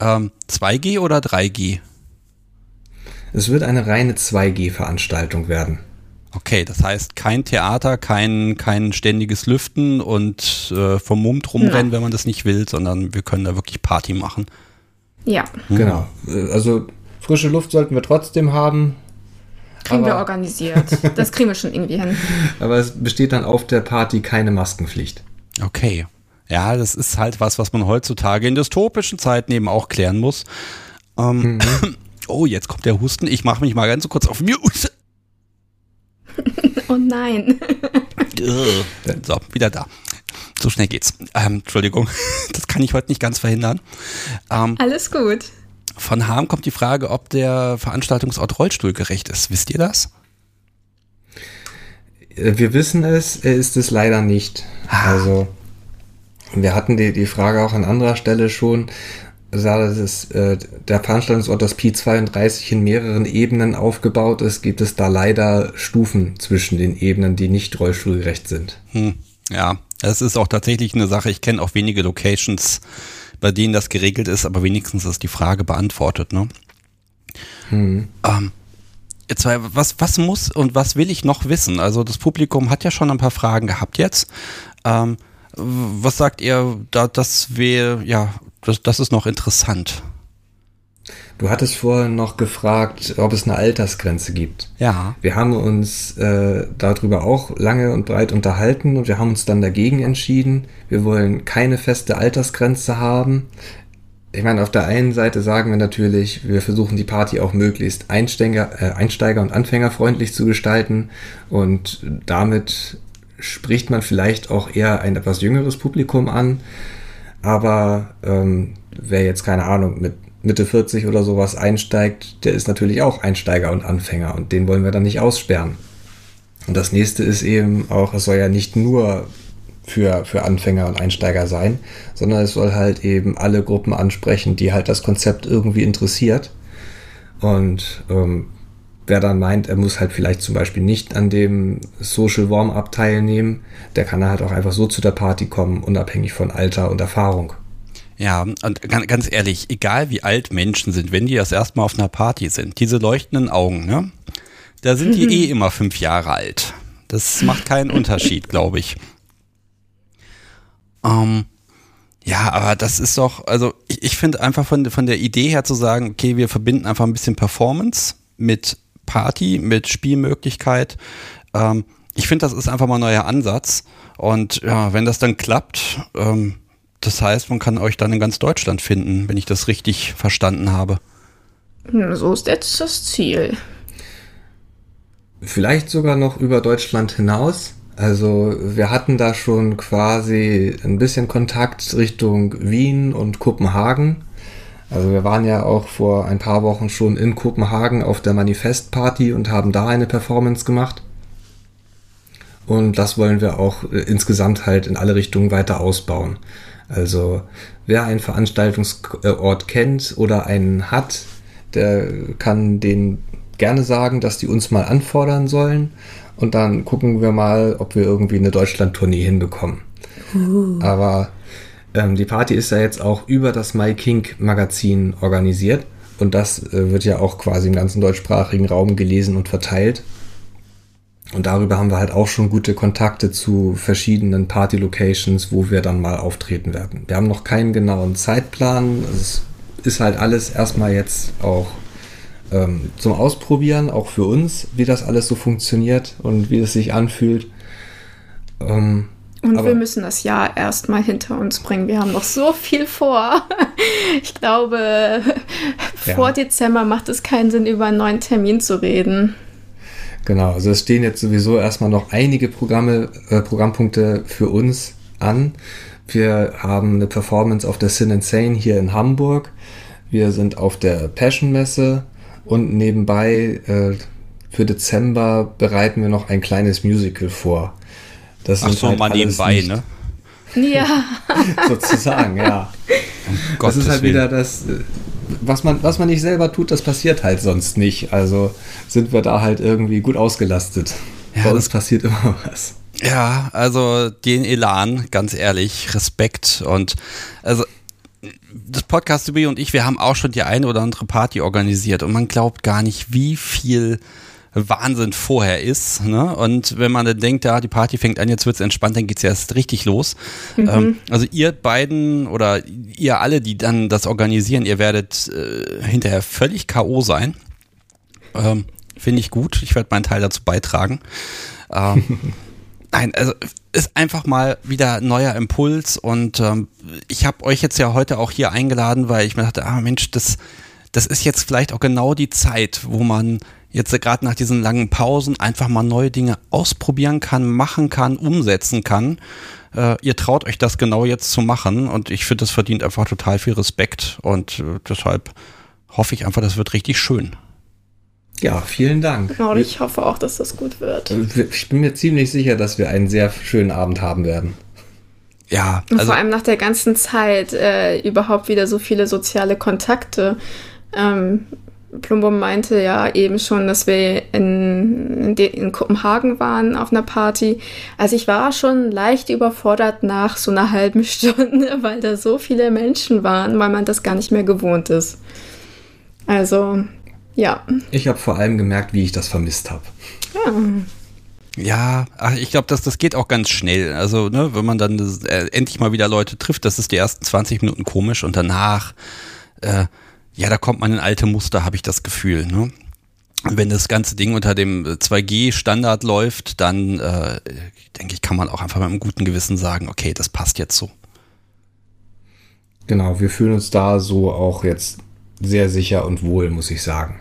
Ähm, zwei G oder drei G? Es wird eine reine zwei G Veranstaltung werden. Okay, das heißt kein Theater, kein, kein ständiges Lüften und äh, vom Mumm drumrennen, ja. wenn man das nicht will, sondern wir können da wirklich Party machen. Ja. Genau. Also frische Luft sollten wir trotzdem haben. Kriegen wir organisiert. Das kriegen wir schon irgendwie hin. Aber es besteht dann auf der Party keine Maskenpflicht. Okay. Ja, das ist halt was, was man heutzutage in dystopischen Zeiten eben auch klären muss. Ähm, mhm. Oh, jetzt kommt der Husten. Ich mache mich mal ganz so kurz auf Mute. Oh nein. So, wieder da. So schnell geht's. Ähm, Entschuldigung, das kann ich heute nicht ganz verhindern. Ähm, Alles gut. Von Harm kommt die Frage, ob der Veranstaltungsort rollstuhlgerecht ist. Wisst ihr das? Wir wissen es, er ist es leider nicht. Ah. Also wir hatten die, die Frage auch an anderer Stelle schon, da das, äh, der Veranstaltungsort, das P zweiunddreißig, in mehreren Ebenen aufgebaut ist, gibt es da leider Stufen zwischen den Ebenen, die nicht rollstuhlgerecht sind. Hm. Ja, das ist auch tatsächlich eine Sache. Ich kenne auch wenige Locations, bei denen das geregelt ist, aber wenigstens ist die Frage beantwortet, ne? Hm. Ähm, jetzt, was, was muss und was will ich noch wissen? Also das Publikum hat ja schon ein paar Fragen gehabt jetzt. Ähm, was sagt ihr, da, das wäre, ja, das, das ist noch interessant. Du hattest vorhin noch gefragt, ob es eine Altersgrenze gibt. Ja. Wir haben uns äh, darüber auch lange und breit unterhalten und wir haben uns dann dagegen entschieden. Wir wollen keine feste Altersgrenze haben. Ich meine, auf der einen Seite sagen wir natürlich, wir versuchen die Party auch möglichst Einsteiger, äh, Einsteiger- und Anfängerfreundlich zu gestalten und damit spricht man vielleicht auch eher ein etwas jüngeres Publikum an. Aber ähm, wer jetzt, keine Ahnung, mit Mitte vierzig oder sowas einsteigt, der ist natürlich auch Einsteiger und Anfänger und den wollen wir dann nicht aussperren. Und das nächste ist eben auch, es soll ja nicht nur für, für Anfänger und Einsteiger sein, sondern es soll halt eben alle Gruppen ansprechen, die halt das Konzept irgendwie interessiert. Und ähm, wer dann meint, er muss halt vielleicht zum Beispiel nicht an dem Social Warm-Up teilnehmen, der kann halt auch einfach so zu der Party kommen, unabhängig von Alter und Erfahrung. Ja, und ganz ehrlich, egal wie alt Menschen sind, wenn die das erstmal auf einer Party sind, diese leuchtenden Augen, ne? Da sind die eh immer fünf Jahre alt. Das macht keinen Unterschied, glaube ich. Ähm, ja, aber das ist doch, also ich, ich finde einfach von, von der Idee her zu sagen, okay, wir verbinden einfach ein bisschen Performance mit Party, mit Spielmöglichkeit. Ähm, ich finde, das ist einfach mal ein neuer Ansatz. Und ja, wenn das dann klappt, ähm, das heißt, man kann euch dann in ganz Deutschland finden, wenn ich das richtig verstanden habe. So ist jetzt das Ziel. Vielleicht sogar noch über Deutschland hinaus. Also wir hatten da schon quasi ein bisschen Kontakt Richtung Wien und Kopenhagen. Also wir waren ja auch vor ein paar Wochen schon in Kopenhagen auf der Manifest-Party und haben da eine Performance gemacht. Und das wollen wir auch insgesamt halt in alle Richtungen weiter ausbauen. Also wer einen Veranstaltungsort kennt oder einen hat, der kann denen gerne sagen, dass die uns mal anfordern sollen und dann gucken wir mal, ob wir irgendwie eine Deutschland-Tournee hinbekommen. Uh. Aber ähm, die Party ist ja jetzt auch über das MyKink-Magazin organisiert und das äh, wird ja auch quasi im ganzen deutschsprachigen Raum gelesen und verteilt. Und darüber haben wir halt auch schon gute Kontakte zu verschiedenen Party-Locations, wo wir dann mal auftreten werden. Wir haben noch keinen genauen Zeitplan. Es ist halt alles erstmal jetzt auch ähm, zum Ausprobieren, auch für uns, wie das alles so funktioniert und wie es sich anfühlt. Ähm, und wir müssen das Jahr erstmal hinter uns bringen. Wir haben noch so viel vor. Ich glaube, ja. Vor Dezember macht es keinen Sinn, über einen neuen Termin zu reden. Genau, also es stehen jetzt sowieso erstmal noch einige Programme, äh, Programmpunkte für uns an. Wir haben eine Performance auf der Sin and Sane hier in Hamburg. Wir sind auf der Passion Messe und nebenbei äh, für Dezember bereiten wir noch ein kleines Musical vor. Das Ach so, halt mal nebenbei, nicht, ne? Ja. Sozusagen, ja. Um Gottes Willen. Das ist halt wieder das... Was man, was man nicht selber tut, das passiert halt sonst nicht. Also sind wir da halt irgendwie gut ausgelastet. Ja, bei uns passiert immer was. Ja, also den Elan, ganz ehrlich, Respekt. Und also das Podcast-Jubiläum und ich, wir haben auch schon die eine oder andere Party organisiert. Und man glaubt gar nicht, wie viel Wahnsinn vorher ist, ne? Und wenn man dann denkt, ja, die Party fängt an, jetzt wird's entspannt, dann geht's erst richtig los. Mhm. Ähm, also ihr beiden oder ihr alle, die dann das organisieren, ihr werdet äh, hinterher völlig K O sein. Ähm, finde ich gut. Ich werde meinen Teil dazu beitragen. Ähm, Nein, also ist einfach mal wieder neuer Impuls und ähm, ich habe euch jetzt ja heute auch hier eingeladen, weil ich mir dachte, ah Mensch, das, das ist jetzt vielleicht auch genau die Zeit, wo man jetzt gerade nach diesen langen Pausen einfach mal neue Dinge ausprobieren kann, machen kann, umsetzen kann. Äh, ihr traut euch das genau jetzt zu machen und ich finde, das verdient einfach total viel Respekt und äh, deshalb hoffe ich einfach, das wird richtig schön. Ja, vielen Dank. Genau, ich hoffe auch, dass das gut wird. Ich bin mir ziemlich sicher, dass wir einen sehr schönen Abend haben werden. Ja. Also und vor allem nach der ganzen Zeit äh, überhaupt wieder so viele soziale Kontakte. Ähm, Plumbum meinte ja eben schon, dass wir in, in, De- in Kopenhagen waren auf einer Party. Also ich war schon leicht überfordert nach so einer halben Stunde, weil da so viele Menschen waren, weil man das gar nicht mehr gewohnt ist. Also, ja. Ich habe vor allem gemerkt, wie ich das vermisst habe. Ja. Ja, ach, ich glaube, das, das geht auch ganz schnell. Also, ne, wenn man dann das, äh, endlich mal wieder Leute trifft, das ist die ersten zwanzig Minuten komisch und danach, äh, ja, da kommt man in alte Muster, habe ich das Gefühl. Ne? Wenn das ganze Ding unter dem zwei G Standard läuft, dann, äh, denke ich, kann man auch einfach mit einem guten Gewissen sagen, okay, das passt jetzt so. Genau, wir fühlen uns da so auch jetzt sehr sicher und wohl, muss ich sagen.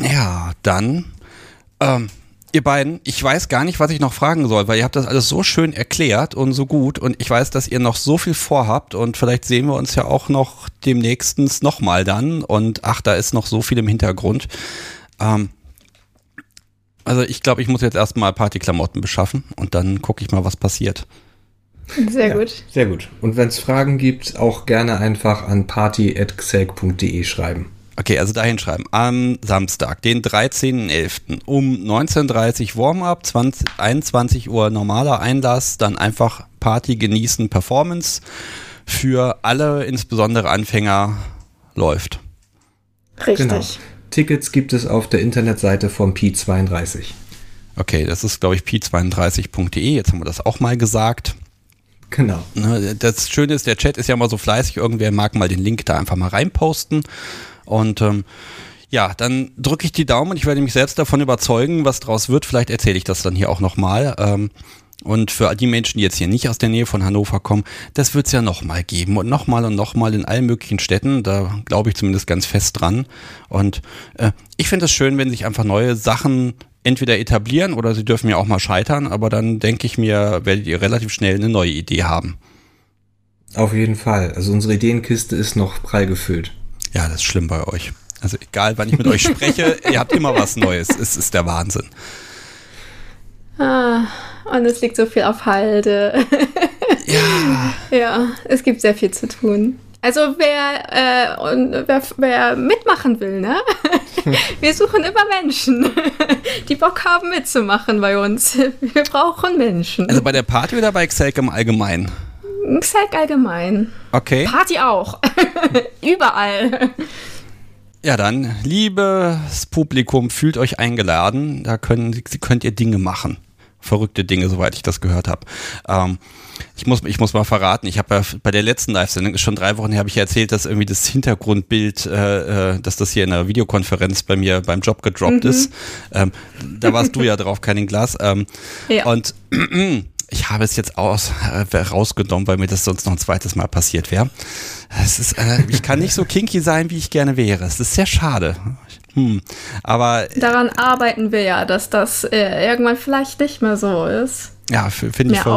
Ja, dann, ähm, ihr beiden, ich weiß gar nicht, was ich noch fragen soll, weil ihr habt das alles so schön erklärt und so gut und ich weiß, dass ihr noch so viel vorhabt und vielleicht sehen wir uns ja auch noch demnächstens nochmal dann und ach, da ist noch so viel im Hintergrund. Ähm, also ich glaube, ich muss jetzt erstmal Partyklamotten beschaffen und dann gucke ich mal, was passiert. Sehr ja, gut. Sehr gut. Und wenn es Fragen gibt, auch gerne einfach an party at xelk punkt de schreiben. Okay, also dahin schreiben. Am Samstag, den dreizehnten elften um neunzehn Uhr dreißig Warm-up, einundzwanzig Uhr normaler Einlass, dann einfach Party genießen, Performance für alle, insbesondere Anfänger, läuft. Richtig. Genau. Tickets gibt es auf der Internetseite von P zweiunddreißig. Okay, das ist, glaube ich, p zweiunddreißig punkt de. Jetzt haben wir das auch mal gesagt. Genau. Das Schöne ist, der Chat ist ja immer so fleißig. Irgendwer mag mal den Link da einfach mal reinposten. Und ähm, ja, dann drücke ich die Daumen und ich werde mich selbst davon überzeugen, was draus wird. Vielleicht erzähle ich das dann hier auch nochmal. Ähm, und für die Menschen, die jetzt hier nicht aus der Nähe von Hannover kommen, das wird es ja nochmal geben. Und nochmal und nochmal in allen möglichen Städten. Da glaube ich zumindest ganz fest dran. Und äh, ich finde es schön, wenn sich einfach neue Sachen entweder etablieren oder sie dürfen ja auch mal scheitern, aber dann denke ich mir, werdet ihr relativ schnell eine neue Idee haben. Auf jeden Fall. Also unsere Ideenkiste ist noch prall gefüllt. Ja, das ist schlimm bei euch. Also egal, wann ich mit euch spreche, ihr habt immer was Neues. Es ist der Wahnsinn. Ah, und es liegt so viel auf Halde. Ja. Ja, es gibt sehr viel zu tun. Also wer, äh, und wer, wer mitmachen will, ne? Wir suchen immer Menschen, die Bock haben mitzumachen bei uns. Wir brauchen Menschen. Also bei der Party oder bei Xelk im Allgemeinen? Xelk allgemein. Okay. Party auch. Überall. Ja dann, liebes Publikum, fühlt euch eingeladen. Da können, könnt ihr Dinge machen. Verrückte Dinge, soweit ich das gehört habe. Ähm, ich muss, ich muss mal verraten, ich habe ja bei der letzten Live-Sendung, schon drei Wochen her, habe ich ja erzählt, dass irgendwie das Hintergrundbild, äh, dass das hier in einer Videokonferenz bei mir beim Job gedroppt mhm. ist. Ähm, da warst du ja drauf, Kaling Glas. Ähm, ja. Und ich habe es jetzt aus, äh, rausgenommen, weil mir das sonst noch ein zweites Mal passiert wäre. Es ist, äh, ich kann nicht so kinky sein, wie ich gerne wäre. Es ist sehr schade. Hm. Aber daran arbeiten wir ja, dass das äh, irgendwann vielleicht nicht mehr so ist. Ja, f- finde ich voll gut. Mehr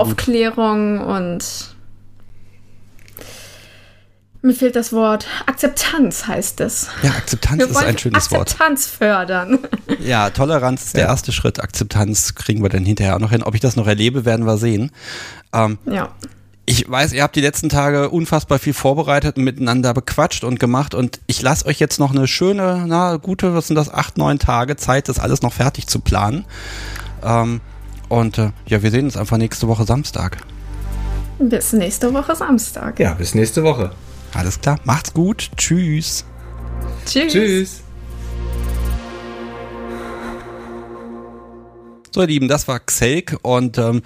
Aufklärung und mir fehlt das Wort. Akzeptanz heißt es. Ja, Akzeptanz ist ein schönes Wort. Akzeptanz fördern. Ja, Toleranz ist der erste Schritt. Akzeptanz kriegen wir dann hinterher auch noch hin. Ob ich das noch erlebe, werden wir sehen. Ähm, ja. Ich weiß, ihr habt die letzten Tage unfassbar viel vorbereitet und miteinander bequatscht und gemacht und ich lasse euch jetzt noch eine schöne, na gute, was sind das, acht, neun Tage Zeit, das alles noch fertig zu planen. Ähm, und äh, ja, wir sehen uns einfach nächste Woche Samstag. Bis nächste Woche Samstag. Ja, bis nächste Woche. Alles klar, macht's gut. Tschüss. Tschüss. Tschüss. So, ihr Lieben, das war Xelk und ähm,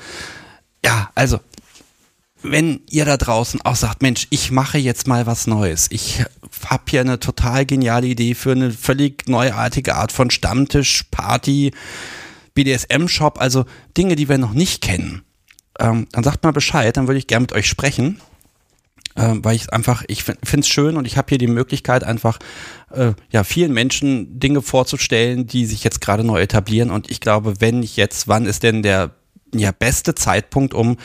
ja, also wenn ihr da draußen auch sagt, Mensch, ich mache jetzt mal was Neues. Ich habe hier eine total geniale Idee für eine völlig neuartige Art von Stammtisch, Party, B D S M-Shop, also Dinge, die wir noch nicht kennen. Ähm, dann sagt mal Bescheid, dann würde ich gerne mit euch sprechen, ähm, weil ich einfach, ich finde es schön und ich habe hier die Möglichkeit einfach, äh, ja, vielen Menschen Dinge vorzustellen, die sich jetzt gerade neu etablieren und ich glaube, wenn nicht jetzt, wann ist denn der ja, beste Zeitpunkt, um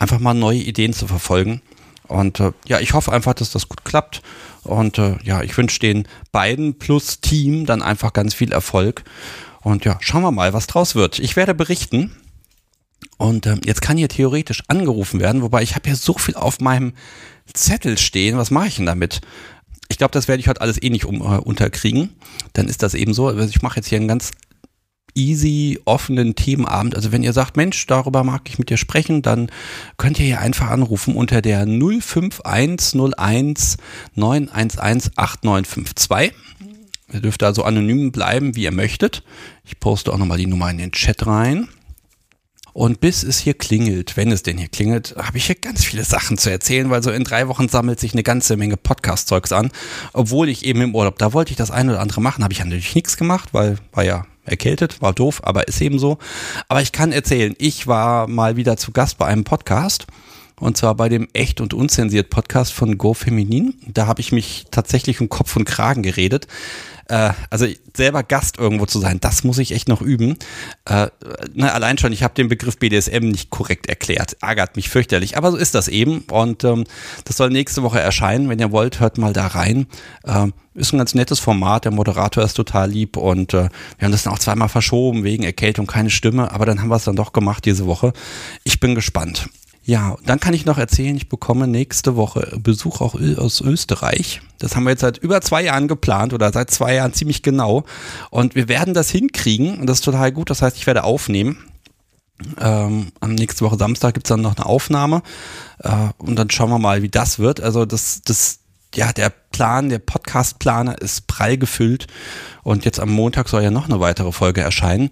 einfach mal neue Ideen zu verfolgen Und äh, ja, ich hoffe einfach, dass das gut klappt. Und äh, ja, ich wünsche den beiden plus Team dann einfach ganz viel Erfolg. Und ja, schauen wir mal, was draus wird. Ich werde berichten. Und ähm, jetzt kann hier theoretisch angerufen werden, wobei ich habe ja so viel auf meinem Zettel stehen. Was mache ich denn damit? Ich glaube, das werde ich heute alles eh nicht um, äh, unterkriegen. Dann ist das eben so. Also ich mache jetzt hier einen ganz easy, offenen Themenabend. Also wenn ihr sagt, Mensch, darüber mag ich mit dir sprechen, dann könnt ihr hier einfach anrufen unter der null fünf eins null eins neun eins eins acht neun fünf zwei. Ihr dürft also anonym bleiben, wie ihr möchtet. Ich poste auch nochmal die Nummer in den Chat rein. Und bis es hier klingelt, wenn es denn hier klingelt, habe ich hier ganz viele Sachen zu erzählen, weil so in drei Wochen sammelt sich eine ganze Menge Podcast-Zeugs an, obwohl ich eben im Urlaub, da wollte ich das eine oder andere machen, habe ich natürlich nichts gemacht, weil war ja erkältet, war doof, aber ist eben so. Aber ich kann erzählen, ich war mal wieder zu Gast bei einem Podcast und zwar bei dem echt und unzensiert Podcast von GoFeminine. Da habe ich mich tatsächlich um Kopf und Kragen geredet. Also selber Gast irgendwo zu sein, das muss ich echt noch üben. Äh, na, allein schon, ich habe den Begriff B D S M nicht korrekt erklärt. Ärgert mich fürchterlich, aber so ist das eben. Und ähm, das soll nächste Woche erscheinen. Wenn ihr wollt, hört mal da rein. Ähm, ist ein ganz nettes Format. Der Moderator ist total lieb. Und äh, wir haben das dann auch zweimal verschoben, wegen Erkältung, keine Stimme. Aber dann haben wir es dann doch gemacht diese Woche. Ich bin gespannt. Ja, dann kann ich noch erzählen, ich bekomme nächste Woche Besuch auch aus Österreich. Das haben wir jetzt seit über zwei Jahren geplant oder seit zwei Jahren ziemlich genau. Und wir werden das hinkriegen und das ist total gut. Das heißt, ich werde aufnehmen. Ähm, am nächsten Woche Samstag gibt's dann noch eine Aufnahme äh, und dann schauen wir mal, wie das wird. Also das, das, ja, der Plan, der Podcast-Planer ist prall gefüllt und jetzt am Montag soll ja noch eine weitere Folge erscheinen.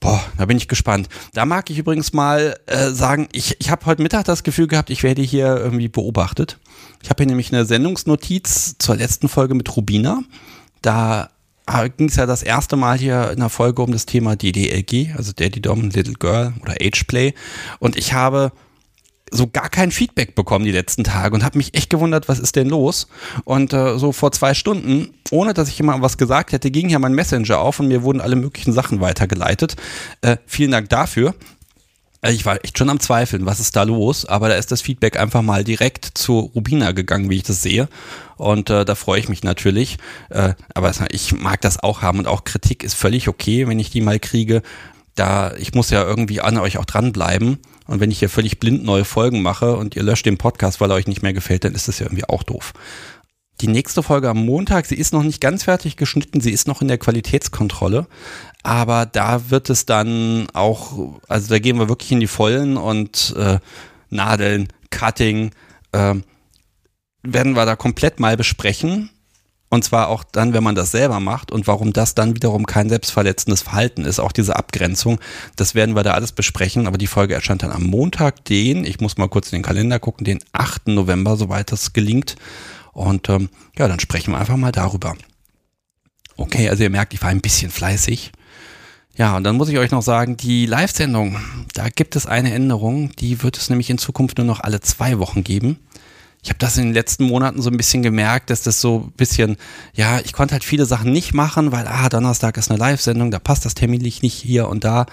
Boah, da bin ich gespannt. Da mag ich übrigens mal äh, sagen, ich, ich habe heute Mittag das Gefühl gehabt, ich werde hier irgendwie beobachtet. Ich habe hier nämlich eine Sendungsnotiz zur letzten Folge mit Rubina. Da ging es ja das erste Mal hier in der Folge um das Thema D D L G, also Daddy Dom, Little Girl oder Age Play. Und ich habe so gar kein Feedback bekommen die letzten Tage und habe mich echt gewundert, was ist denn los? Und äh, so vor zwei Stunden, ohne dass ich jemandem was gesagt hätte, ging ja mein Messenger auf und mir wurden alle möglichen Sachen weitergeleitet. Äh, vielen Dank dafür. Also ich war echt schon am Zweifeln, was ist da los? Aber da ist das Feedback einfach mal direkt zu Rubina gegangen, wie ich das sehe. Und äh, da freue ich mich natürlich. Äh, aber ich mag das auch haben und auch Kritik ist völlig okay, wenn ich die mal kriege. Da, ich muss ja irgendwie an euch auch dranbleiben. Und wenn ich hier völlig blind neue Folgen mache und ihr löscht den Podcast, weil er euch nicht mehr gefällt, dann ist das ja irgendwie auch doof. Die nächste Folge am Montag, sie ist noch nicht ganz fertig geschnitten, sie ist noch in der Qualitätskontrolle, aber da wird es dann auch, also da gehen wir wirklich in die Vollen und äh, Nadeln, Cutting, äh, werden wir da komplett mal besprechen. Und zwar auch dann, wenn man das selber macht und warum das dann wiederum kein selbstverletzendes Verhalten ist. Auch diese Abgrenzung, das werden wir da alles besprechen. Aber die Folge erscheint dann am Montag, den, ich muss mal kurz in den Kalender gucken, den achten November, soweit das gelingt. Und ähm, ja, dann sprechen wir einfach mal darüber. Okay, also ihr merkt, ich war ein bisschen fleißig. Ja, und dann muss ich euch noch sagen, die Live-Sendung, da gibt es eine Änderung. Die wird es nämlich in Zukunft nur noch alle zwei Wochen geben. Ich habe das in den letzten Monaten so ein bisschen gemerkt, dass das so ein bisschen, ja, ich konnte halt viele Sachen nicht machen, weil, ah, Donnerstag ist eine Live-Sendung, da passt das terminlich nicht hier und da.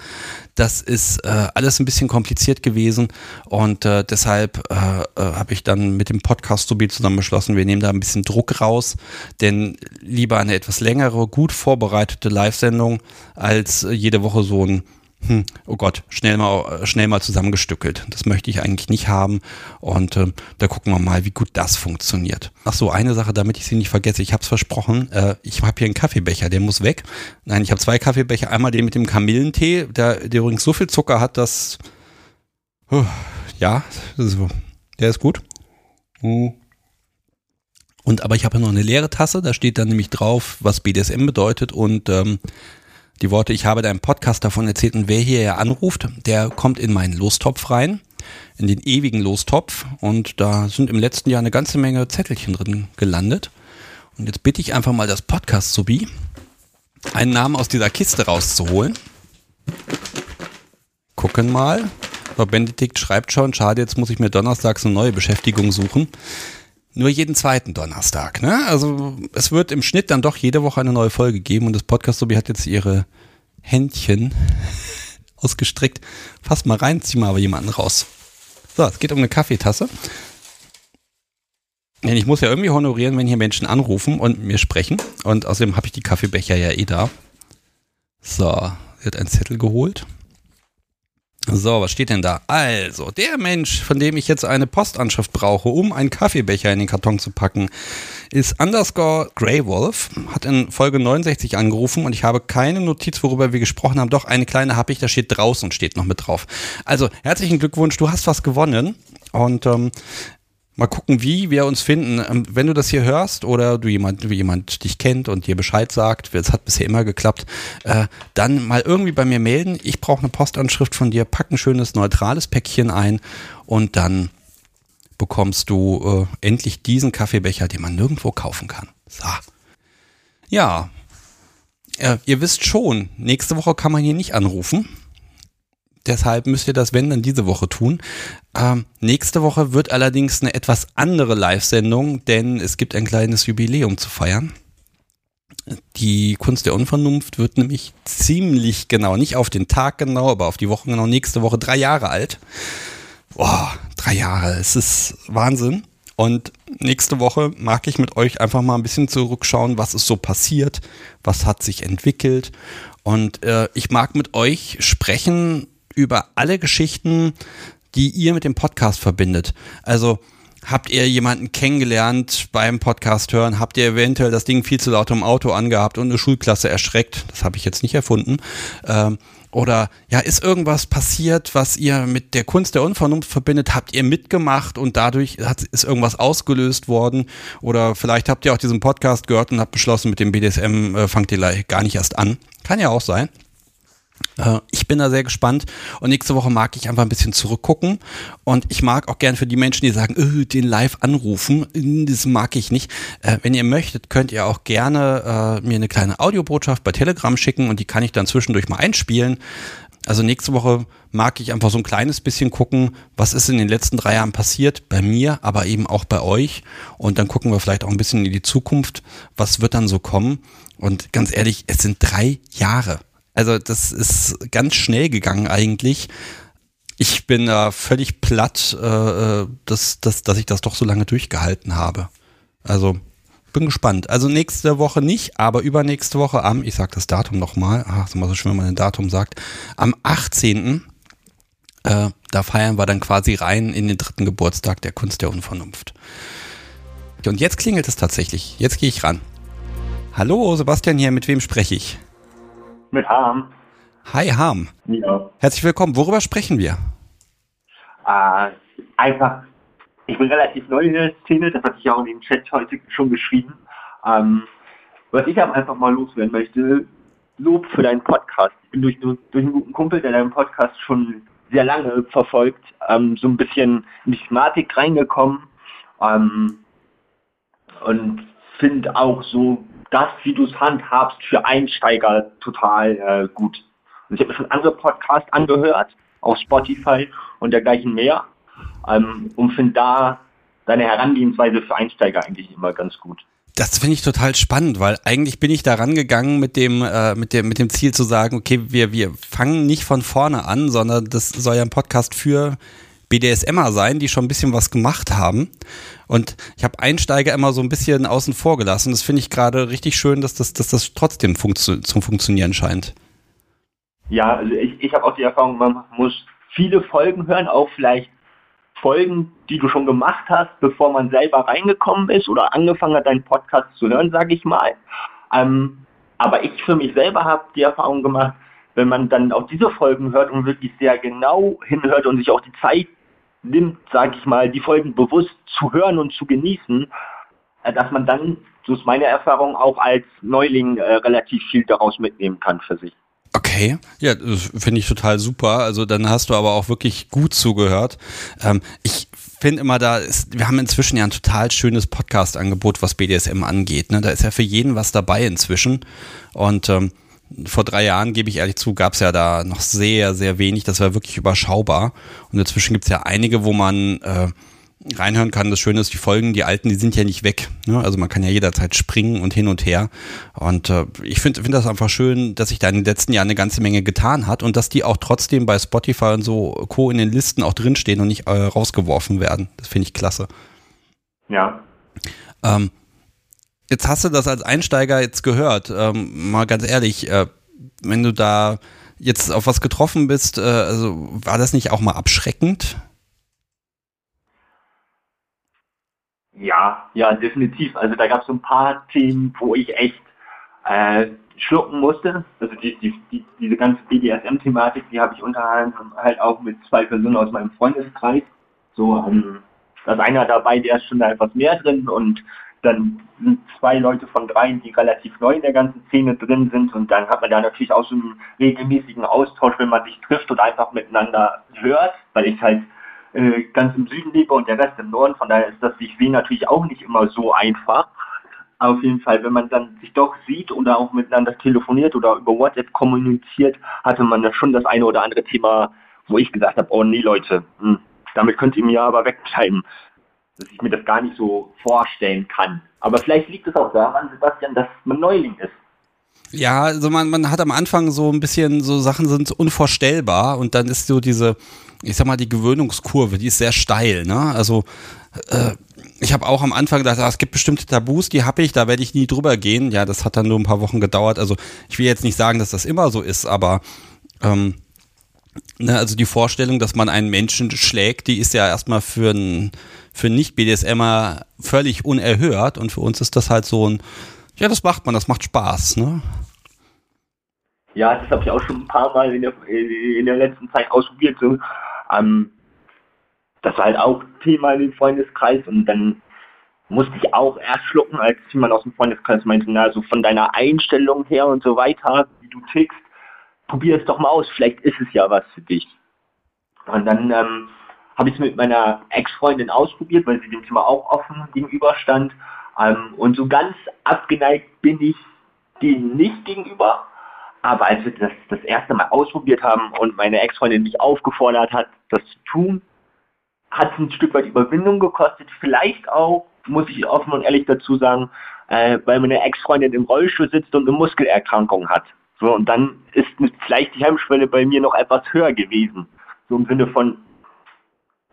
Das ist äh, alles ein bisschen kompliziert gewesen und äh, deshalb äh, äh, habe ich dann mit dem Podcast so viel zusammen beschlossen, wir nehmen da ein bisschen Druck raus, denn lieber eine etwas längere, gut vorbereitete Live-Sendung als äh, jede Woche so ein, hm, oh Gott, schnell mal, schnell mal zusammengestückelt. Das möchte ich eigentlich nicht haben. Und äh, da gucken wir mal, wie gut das funktioniert. Ach so, eine Sache, damit ich sie nicht vergesse. Ich habe es versprochen. Äh, ich habe hier einen Kaffeebecher, der muss weg. Nein, ich habe zwei Kaffeebecher. Einmal den mit dem Kamillentee, der, der übrigens so viel Zucker hat, dass... Uh, ja, der ist gut. Mhm. Und aber ich habe noch eine leere Tasse. Da steht dann nämlich drauf, was B D S M bedeutet und... Ähm, die Worte, ich habe in einem Podcast davon erzählt und wer hier anruft, der kommt in meinen Lostopf rein, in den ewigen Lostopf und da sind im letzten Jahr eine ganze Menge Zettelchen drin gelandet und jetzt bitte ich einfach mal das Podcast-Subi, einen Namen aus dieser Kiste rauszuholen. Gucken mal, aber Benedikt schreibt schon, schade, jetzt muss ich mir donnerstags eine neue Beschäftigung suchen. Nur jeden zweiten Donnerstag, ne? Also es wird im Schnitt dann doch jede Woche eine neue Folge geben und das Podcast-Sobi hat jetzt ihre Händchen ausgestreckt. Fass mal rein, zieh mal aber jemanden raus. So, es geht um eine Kaffeetasse. Denn ich muss ja irgendwie honorieren, wenn hier Menschen anrufen und mir sprechen. Und außerdem habe ich die Kaffeebecher ja eh da. So, wird ein Zettel geholt. So, was steht denn da? Also, der Mensch, von dem ich jetzt eine Postanschrift brauche, um einen Kaffeebecher in den Karton zu packen, ist underscore Greywolf, hat in Folge neunundsechzig angerufen und ich habe keine Notiz, worüber wir gesprochen haben. Doch, eine kleine habe ich, da steht draußen, steht noch mit drauf. Also, herzlichen Glückwunsch, du hast was gewonnen und ähm, mal gucken, wie wir uns finden. Ähm, wenn du das hier hörst oder du jemand, wie jemand dich kennt und dir Bescheid sagt, es hat bisher immer geklappt, äh, dann mal irgendwie bei mir melden. Ich brauche eine Postanschrift von dir, pack ein schönes neutrales Päckchen ein und dann bekommst du äh, endlich diesen Kaffeebecher, den man nirgendwo kaufen kann. So. Ja, äh, ihr wisst schon, nächste Woche kann man hier nicht anrufen. Deshalb müsst ihr das, wenn, dann diese Woche tun. Ähm, nächste Woche wird allerdings eine etwas andere Live-Sendung, denn es gibt ein kleines Jubiläum zu feiern. Die Kunst der Unvernunft wird nämlich ziemlich genau, nicht auf den Tag genau, aber auf die Woche genau, nächste Woche drei Jahre alt. Boah, drei Jahre, es ist Wahnsinn. Und nächste Woche mag ich mit euch einfach mal ein bisschen zurückschauen, was ist so passiert, was hat sich entwickelt. Und äh, ich mag mit euch sprechen über alle Geschichten, die ihr mit dem Podcast verbindet. Also habt ihr jemanden kennengelernt beim Podcast hören? Habt ihr eventuell das Ding viel zu laut im Auto angehabt und eine Schulklasse erschreckt? Das habe ich jetzt nicht erfunden. Ähm, oder ja, ist irgendwas passiert, was ihr mit der Kunst der Unvernunft verbindet? Habt ihr mitgemacht und dadurch hat, ist irgendwas ausgelöst worden? Oder vielleicht habt ihr auch diesen Podcast gehört und habt beschlossen, mit dem B D S M äh, fangt ihr gar nicht erst an. Kann ja auch sein. Ich bin da sehr gespannt und nächste Woche mag ich einfach ein bisschen zurückgucken und ich mag auch gern für die Menschen, die sagen, öh, den live anrufen, das mag ich nicht. Wenn ihr möchtet, könnt ihr auch gerne äh, mir eine kleine Audiobotschaft bei Telegram schicken und die kann ich dann zwischendurch mal einspielen. Also nächste Woche mag ich einfach so ein kleines bisschen gucken, was ist in den letzten drei Jahren passiert, bei mir, aber eben auch bei euch. Und dann gucken wir vielleicht auch ein bisschen in die Zukunft, was wird dann so kommen. Und ganz ehrlich, es sind drei Jahre. Also das ist ganz schnell gegangen eigentlich. Ich bin da äh, völlig platt, äh, dass, dass, dass ich das doch so lange durchgehalten habe. Also bin gespannt. Also nächste Woche nicht, aber übernächste Woche am, ich sag das Datum nochmal, ach, ist immer so schön, wenn man ein Datum sagt, am achtzehnten Äh, da feiern wir dann quasi rein in den dritten Geburtstag der Kunst der Unvernunft. Und jetzt klingelt es tatsächlich. Jetzt gehe ich ran. Hallo, Sebastian hier, mit wem spreche ich? Mit Harm. Hi Harm. Ja. Herzlich willkommen. Worüber sprechen wir? Äh, einfach, ich bin relativ neu in der Szene, das hatte ich auch in dem Chat heute schon geschrieben. Ähm, was ich einfach mal loswerden möchte, Lob für deinen Podcast. Ich bin durch, durch einen guten Kumpel, der deinen Podcast schon sehr lange verfolgt, ähm, so ein bisschen in die Thematik reingekommen ähm, und finde auch so, das, wie du es handhabst, für Einsteiger total äh, gut. Und ich habe mir schon andere Podcasts angehört, auf Spotify und dergleichen mehr, ähm, und finde da deine Herangehensweise für Einsteiger eigentlich immer ganz gut. Das finde ich total spannend, weil eigentlich bin ich da rangegangen mit dem, äh, mit dem, mit dem Ziel zu sagen, okay, wir, wir fangen nicht von vorne an, sondern das soll ja ein Podcast für B D S M er sein, die schon ein bisschen was gemacht haben. Und ich habe Einsteiger immer so ein bisschen außen vor gelassen. Das finde ich gerade richtig schön, dass das, dass das trotzdem funktio- zu funktionieren scheint. Ja, also ich, ich habe auch die Erfahrung, man muss viele Folgen hören, auch vielleicht Folgen, die du schon gemacht hast, bevor man selber reingekommen ist oder angefangen hat, deinen Podcast zu hören, sage ich mal. Ähm, aber ich für mich selber habe die Erfahrung gemacht, wenn man dann auch diese Folgen hört und wirklich sehr genau hinhört und sich auch die Zeit nimmt, sage ich mal, die Folgen bewusst zu hören und zu genießen, dass man dann, so ist meine Erfahrung, auch als Neuling äh, relativ viel daraus mitnehmen kann für sich. Okay, ja, finde ich total super. Also dann hast du aber auch wirklich gut zugehört. Ähm, ich finde immer da, ist, wir haben inzwischen ja ein total schönes Podcast-Angebot, was B D S M angeht. Ne? Da ist ja für jeden was dabei inzwischen und ähm, vor drei Jahren, gebe ich ehrlich zu, gab es ja da noch sehr, sehr wenig. Das war wirklich überschaubar. Und dazwischen gibt es ja einige, wo man äh, reinhören kann. Das Schöne ist, die Folgen, die alten, die sind ja nicht weg. Ne? Also man kann ja jederzeit springen und hin und her. Und äh, ich finde find das einfach schön, dass sich da in den letzten Jahren eine ganze Menge getan hat und dass die auch trotzdem bei Spotify und so Co. in den Listen auch drinstehen und nicht äh, rausgeworfen werden. Das finde ich klasse. Ja, Ähm, jetzt hast du das als Einsteiger jetzt gehört. Ähm, mal ganz ehrlich, äh, wenn du da jetzt auf was getroffen bist, äh, also war das nicht auch mal abschreckend? Ja, ja, definitiv. Also da gab es so ein paar Themen, wo ich echt äh, schlucken musste. Also die, die, die, diese ganze B D S M-Thematik, die habe ich unter anderem halt auch mit zwei Personen aus meinem Freundeskreis. So, ähm, da ist einer dabei, der ist schon da etwas mehr drin, und dann sind zwei Leute von dreien, die relativ neu in der ganzen Szene drin sind, und dann hat man da natürlich auch so einen regelmäßigen Austausch, wenn man sich trifft und einfach miteinander hört, weil ich halt äh, ganz im Süden lebe und der Rest im Norden, von daher ist das sich sehen natürlich auch nicht immer so einfach. Auf jeden Fall, wenn man dann sich doch sieht oder auch miteinander telefoniert oder über WhatsApp kommuniziert, hatte man dann schon das eine oder andere Thema, wo ich gesagt habe, oh nee Leute, mh, damit könnt ihr mir aber wegbleiben, dass ich mir das gar nicht so vorstellen kann. Aber vielleicht liegt es auch daran, Sebastian, dass man Neuling ist. Ja, also man, man hat am Anfang so ein bisschen, so Sachen sind unvorstellbar, und dann ist so diese, ich sag mal, die Gewöhnungskurve, die ist sehr steil, ne? Also äh, ich habe auch am Anfang gedacht, ah, es gibt bestimmte Tabus, die habe ich, da werde ich nie drüber gehen. Ja, das hat dann nur ein paar Wochen gedauert. Also ich will jetzt nicht sagen, dass das immer so ist, aber ähm, ne, also die Vorstellung, dass man einen Menschen schlägt, die ist ja erstmal für einen für Nicht-BDSMer völlig unerhört, und für uns ist das halt so ein, ja, das macht man, das macht Spaß, ne? Ja, das habe ich auch schon ein paar Mal in der, in der letzten Zeit ausprobiert, so. Ähm, das war halt auch Thema in dem Freundeskreis, und dann musste ich auch erst schlucken, als jemand aus dem Freundeskreis meinte, na, so von deiner Einstellung her und so weiter, wie du tickst, probier es doch mal aus, vielleicht ist es ja was für dich. Und dann ähm, habe ich es mit meiner Ex-Freundin ausprobiert, weil sie dem Thema auch offen gegenüberstand. Ähm, und so ganz abgeneigt bin ich dem nicht gegenüber. Aber als wir das das erste Mal ausprobiert haben und meine Ex-Freundin mich aufgefordert hat, das zu tun, hat es ein Stück weit Überwindung gekostet. Vielleicht auch, muss ich offen und ehrlich dazu sagen, äh, weil meine Ex-Freundin im Rollstuhl sitzt und eine Muskelerkrankung hat. So, und dann ist vielleicht die Hemmschwelle bei mir noch etwas höher gewesen. So im Sinne von,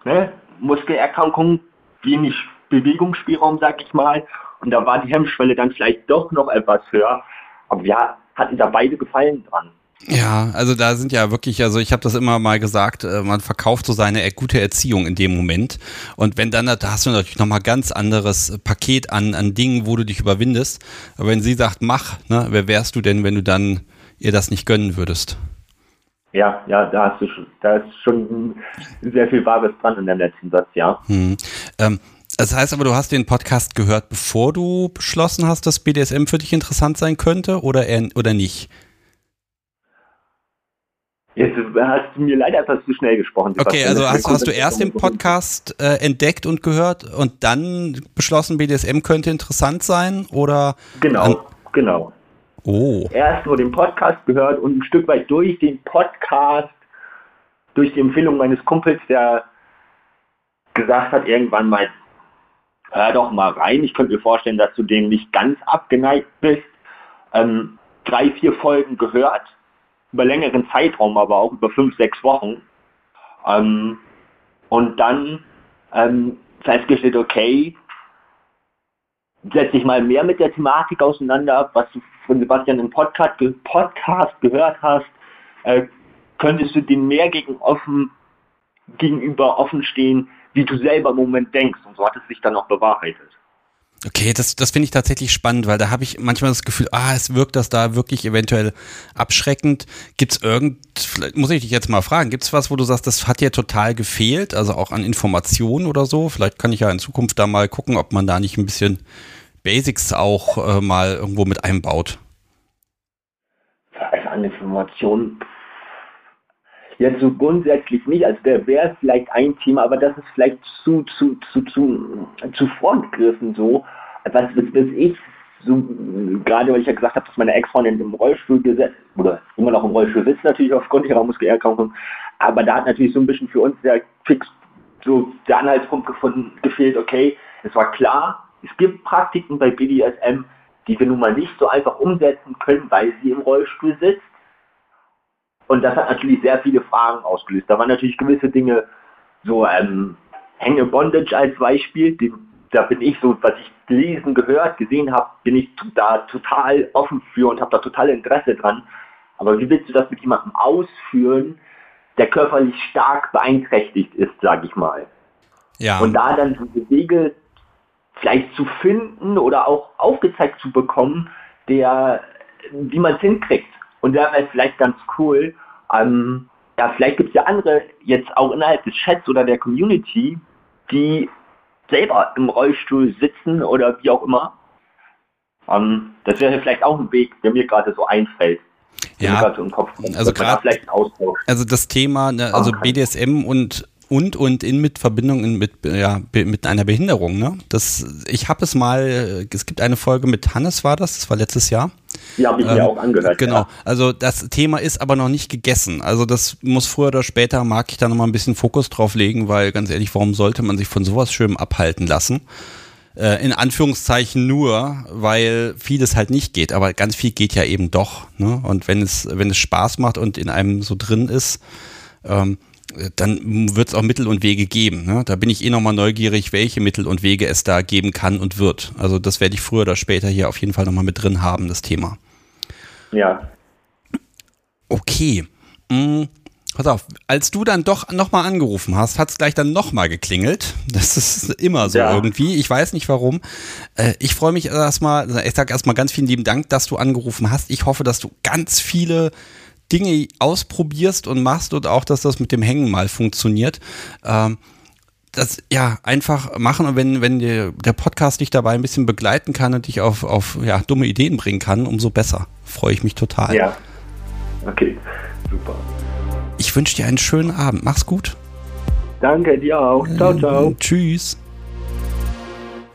ne, Muskelerkrankung, wenig Bewegungsspielraum, sag ich mal. Und da war die Hemmschwelle dann vielleicht doch noch etwas höher. Aber ja, hatten da beide Gefallen dran. Ja, also da sind ja wirklich, also ich habe das immer mal gesagt, man verkauft so seine gute Erziehung in dem Moment, und wenn dann, da hast du natürlich nochmal ganz anderes Paket an, an Dingen, wo du dich überwindest, aber wenn sie sagt, mach, ne, wer wärst du denn, wenn du dann ihr das nicht gönnen würdest? Ja, ja, da hast du schon, da ist schon sehr viel Wahres dran in dem letzten Satz, ja. Hm. Ähm, das heißt aber, du hast den Podcast gehört, bevor du beschlossen hast, dass B D S M für dich interessant sein könnte, oder eher, oder nicht? Jetzt hast du mir leider etwas zu schnell gesprochen. Okay, also hast, hast du erst den Podcast äh, entdeckt und gehört und dann beschlossen, B D S M könnte interessant sein, oder? Genau, an- genau. Oh. Erst nur den Podcast gehört und ein Stück weit durch den Podcast, durch die Empfehlung meines Kumpels, der gesagt hat irgendwann mal, hör doch mal rein, ich könnte mir vorstellen, dass du dem nicht ganz abgeneigt bist. Ähm, drei, vier Folgen gehört. Über längeren Zeitraum, aber auch über fünf, sechs Wochen. Ähm, und dann ähm, festgestellt, okay, setz dich mal mehr mit der Thematik auseinander, was du von Sebastian im Podcast, Podcast gehört hast. Äh, könntest du dem mehr gegen offen, gegenüber offen stehen, wie du selber im Moment denkst? Und so hat es sich dann auch bewahrheitet. Okay, das, das finde ich tatsächlich spannend, weil da habe ich manchmal das Gefühl, ah, es wirkt das da wirklich eventuell abschreckend. Gibt es irgend, vielleicht muss ich dich jetzt mal fragen, gibt es was, wo du sagst, das hat dir total gefehlt, also auch an Informationen oder so? Vielleicht kann ich ja in Zukunft da mal gucken, ob man da nicht ein bisschen Basics auch äh, mal irgendwo mit einbaut. Also an Informationen jetzt so grundsätzlich nicht, also da wäre vielleicht ein Thema, aber das ist vielleicht zu zu zu zu zu fortgegriffen so, was, was, was ich so, gerade weil ich ja gesagt habe, dass meine Ex-Freundin im Rollstuhl gesetzt oder immer noch im Rollstuhl sitzt, natürlich aufgrund ihrer Muskelerkrankung, aber da hat natürlich so ein bisschen für uns der fix so der Anhaltspunkt gefunden, gefehlt, okay, es war klar, es gibt Praktiken bei B D S M, die wir nun mal nicht so einfach umsetzen können, weil sie im Rollstuhl sitzt. Und das hat natürlich sehr viele Fragen ausgelöst. Da waren natürlich gewisse Dinge, so ähm, Hänge Bondage als Beispiel, den da bin ich so, was ich gelesen, gehört, gesehen habe, bin ich da total offen für und habe da total Interesse dran. Aber wie willst du das mit jemandem ausführen, der körperlich stark beeinträchtigt ist, sage ich mal. Ja. Und da dann diese Wege vielleicht zu finden oder auch aufgezeigt zu bekommen, der, wie man es hinkriegt. Und da wäre vielleicht ganz cool, ähm, ja, vielleicht gibt es ja andere, jetzt auch innerhalb des Chats oder der Community, die selber im Rollstuhl sitzen oder wie auch immer. Ähm, das wäre vielleicht auch ein Weg, der mir gerade so einfällt. Ja, so im Kopf, also gerade, also das Thema, ne, also okay. B D S M und und und in mit Verbindung in, mit, ja, mit einer Behinderung, ne? Das, ich habe es mal, es gibt eine Folge mit Hannes, war das, das war letztes Jahr. Ja, habe ich ähm, mir auch angehört. Genau, ja. Also das Thema ist aber noch nicht gegessen, also das muss früher oder später, mag ich da nochmal ein bisschen Fokus drauf legen, weil ganz ehrlich, warum sollte man sich von sowas Schönem abhalten lassen? In Anführungszeichen nur, weil vieles halt nicht geht, aber ganz viel geht ja eben doch, ne? Und wenn es, wenn es Spaß macht und in einem so drin ist, ähm, dann wird es auch Mittel und Wege geben, ne? Da bin ich eh nochmal neugierig, welche Mittel und Wege es da geben kann und wird. Also das werde ich früher oder später hier auf jeden Fall nochmal mit drin haben, das Thema. Ja. Okay. Mhm. Pass auf, als du dann doch nochmal angerufen hast, hat es gleich dann nochmal geklingelt. Das ist immer so ja. irgendwie. Ich weiß nicht warum. Ich freue mich erstmal, ich sage erstmal ganz vielen lieben Dank, dass du angerufen hast. Ich hoffe, dass du ganz viele Dinge ausprobierst und machst und auch, dass das mit dem Hängen mal funktioniert. Das ja einfach machen, und wenn, wenn dir der Podcast dich dabei ein bisschen begleiten kann und dich auf, auf ja, dumme Ideen bringen kann, umso besser. Freue ich mich total. Ja. Okay, super. Ich wünsche dir einen schönen Abend. Mach's gut. Danke, dir auch. Ciao, ciao. Äh, tschüss.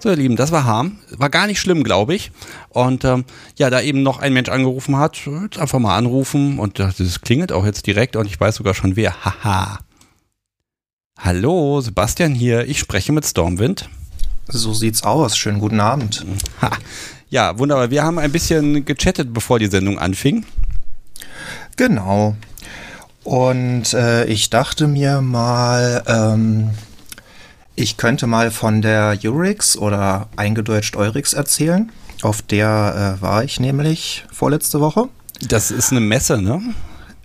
So, ihr Lieben, das war Harm. War gar nicht schlimm, glaube ich. Und ähm, ja, da eben noch ein Mensch angerufen hat, jetzt einfach mal anrufen. Und das klingelt auch jetzt direkt. Und ich weiß sogar schon, wer. Haha. Hallo, Sebastian hier. Ich spreche mit Stormwind. So sieht's aus. Schönen guten Abend. Ha. Ja, wunderbar. Wir haben ein bisschen gechattet, bevor die Sendung anfing. Genau. Und äh, ich dachte mir mal, ähm, ich könnte mal von der EURIX oder eingedeutscht EURIX erzählen. Auf der äh, war ich nämlich vorletzte Woche. Das ist eine Messe, ne?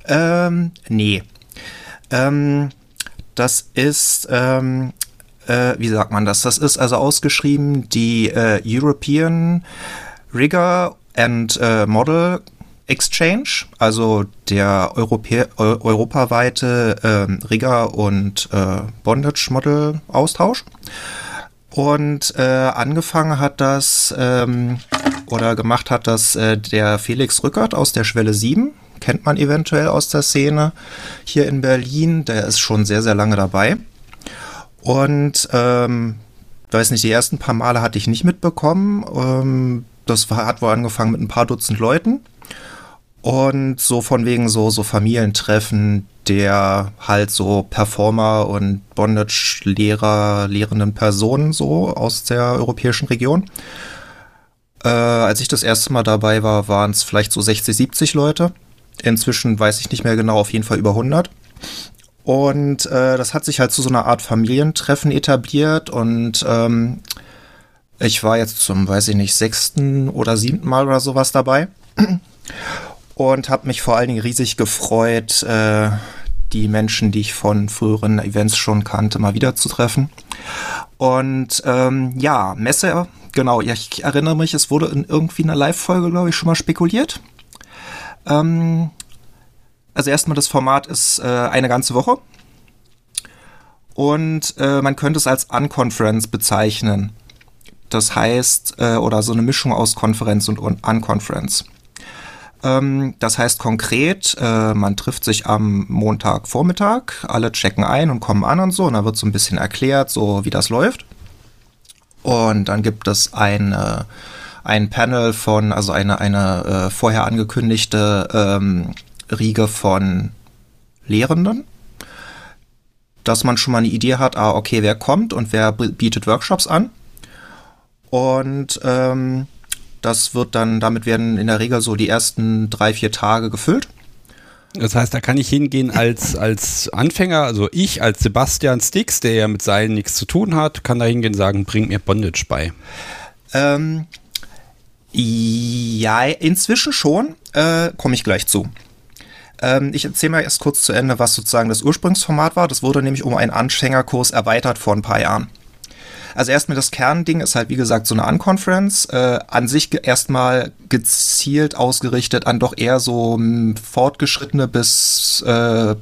Ähm, nee. Ähm, das ist, ähm, äh, wie sagt man das? Das ist also ausgeschrieben die äh, European Rigger and äh, Model Exchange, also der europä- eu- europaweite äh, Rigger- und äh, Bondage-Model-Austausch. Und äh, angefangen hat das, ähm, oder gemacht hat das äh, der Felix Rückert aus der Schwelle sieben, kennt man eventuell aus der Szene hier in Berlin, der ist schon sehr, sehr lange dabei. Und, ähm, weiß nicht, die ersten paar Male hatte ich nicht mitbekommen, ähm, das war, hat wohl angefangen mit ein paar Dutzend Leuten. Und so von wegen so, so Familientreffen der halt so Performer und Bondage-Lehrer, lehrenden Personen so aus der europäischen Region. Äh, als ich das erste Mal dabei war, waren es vielleicht so sechzig, siebzig Leute. Inzwischen weiß ich nicht mehr genau, auf jeden Fall über hundert. Und äh, das hat sich halt zu so einer Art Familientreffen etabliert und ähm, ich war jetzt zum, weiß ich nicht, sechsten oder siebten Mal oder sowas dabei. Und habe mich vor allen Dingen riesig gefreut, äh, die Menschen, die ich von früheren Events schon kannte, mal wieder zu treffen. Und ähm, ja, Messe, genau, ich erinnere mich, es wurde in irgendwie einer Live-Folge, glaube ich, schon mal spekuliert. Ähm, also erstmal, das Format ist äh, eine ganze Woche. Und äh, man könnte es als Unconference bezeichnen. Das heißt, äh, oder so eine Mischung aus Konferenz und Unconference. Das heißt konkret, man trifft sich am Montagvormittag, alle checken ein und kommen an und so, und da wird so ein bisschen erklärt, so wie das läuft. Und dann gibt es eine, ein Panel von, also eine, eine vorher angekündigte ähm, Riege von Lehrenden, dass man schon mal eine Idee hat, ah, okay, wer kommt und wer bietet Workshops an. Und ähm, Das wird dann, damit werden in der Regel so die ersten drei, vier Tage gefüllt. Das heißt, da kann ich hingehen als, als Anfänger, also ich als Sebastian Stix, der ja mit Seilen nichts zu tun hat, kann da hingehen und sagen, bring mir Bondage bei. Ähm, ja, inzwischen schon, äh, komme ich gleich zu. Ähm, ich erzähle mal erst kurz zu Ende, was sozusagen das Ursprungsformat war. Das wurde nämlich um einen Anfängerkurs erweitert vor ein paar Jahren. Also erstmal das Kernding ist halt, wie gesagt, so eine Unconference, äh, an sich ge- erstmal gezielt ausgerichtet an doch eher so m, fortgeschrittene bis, äh,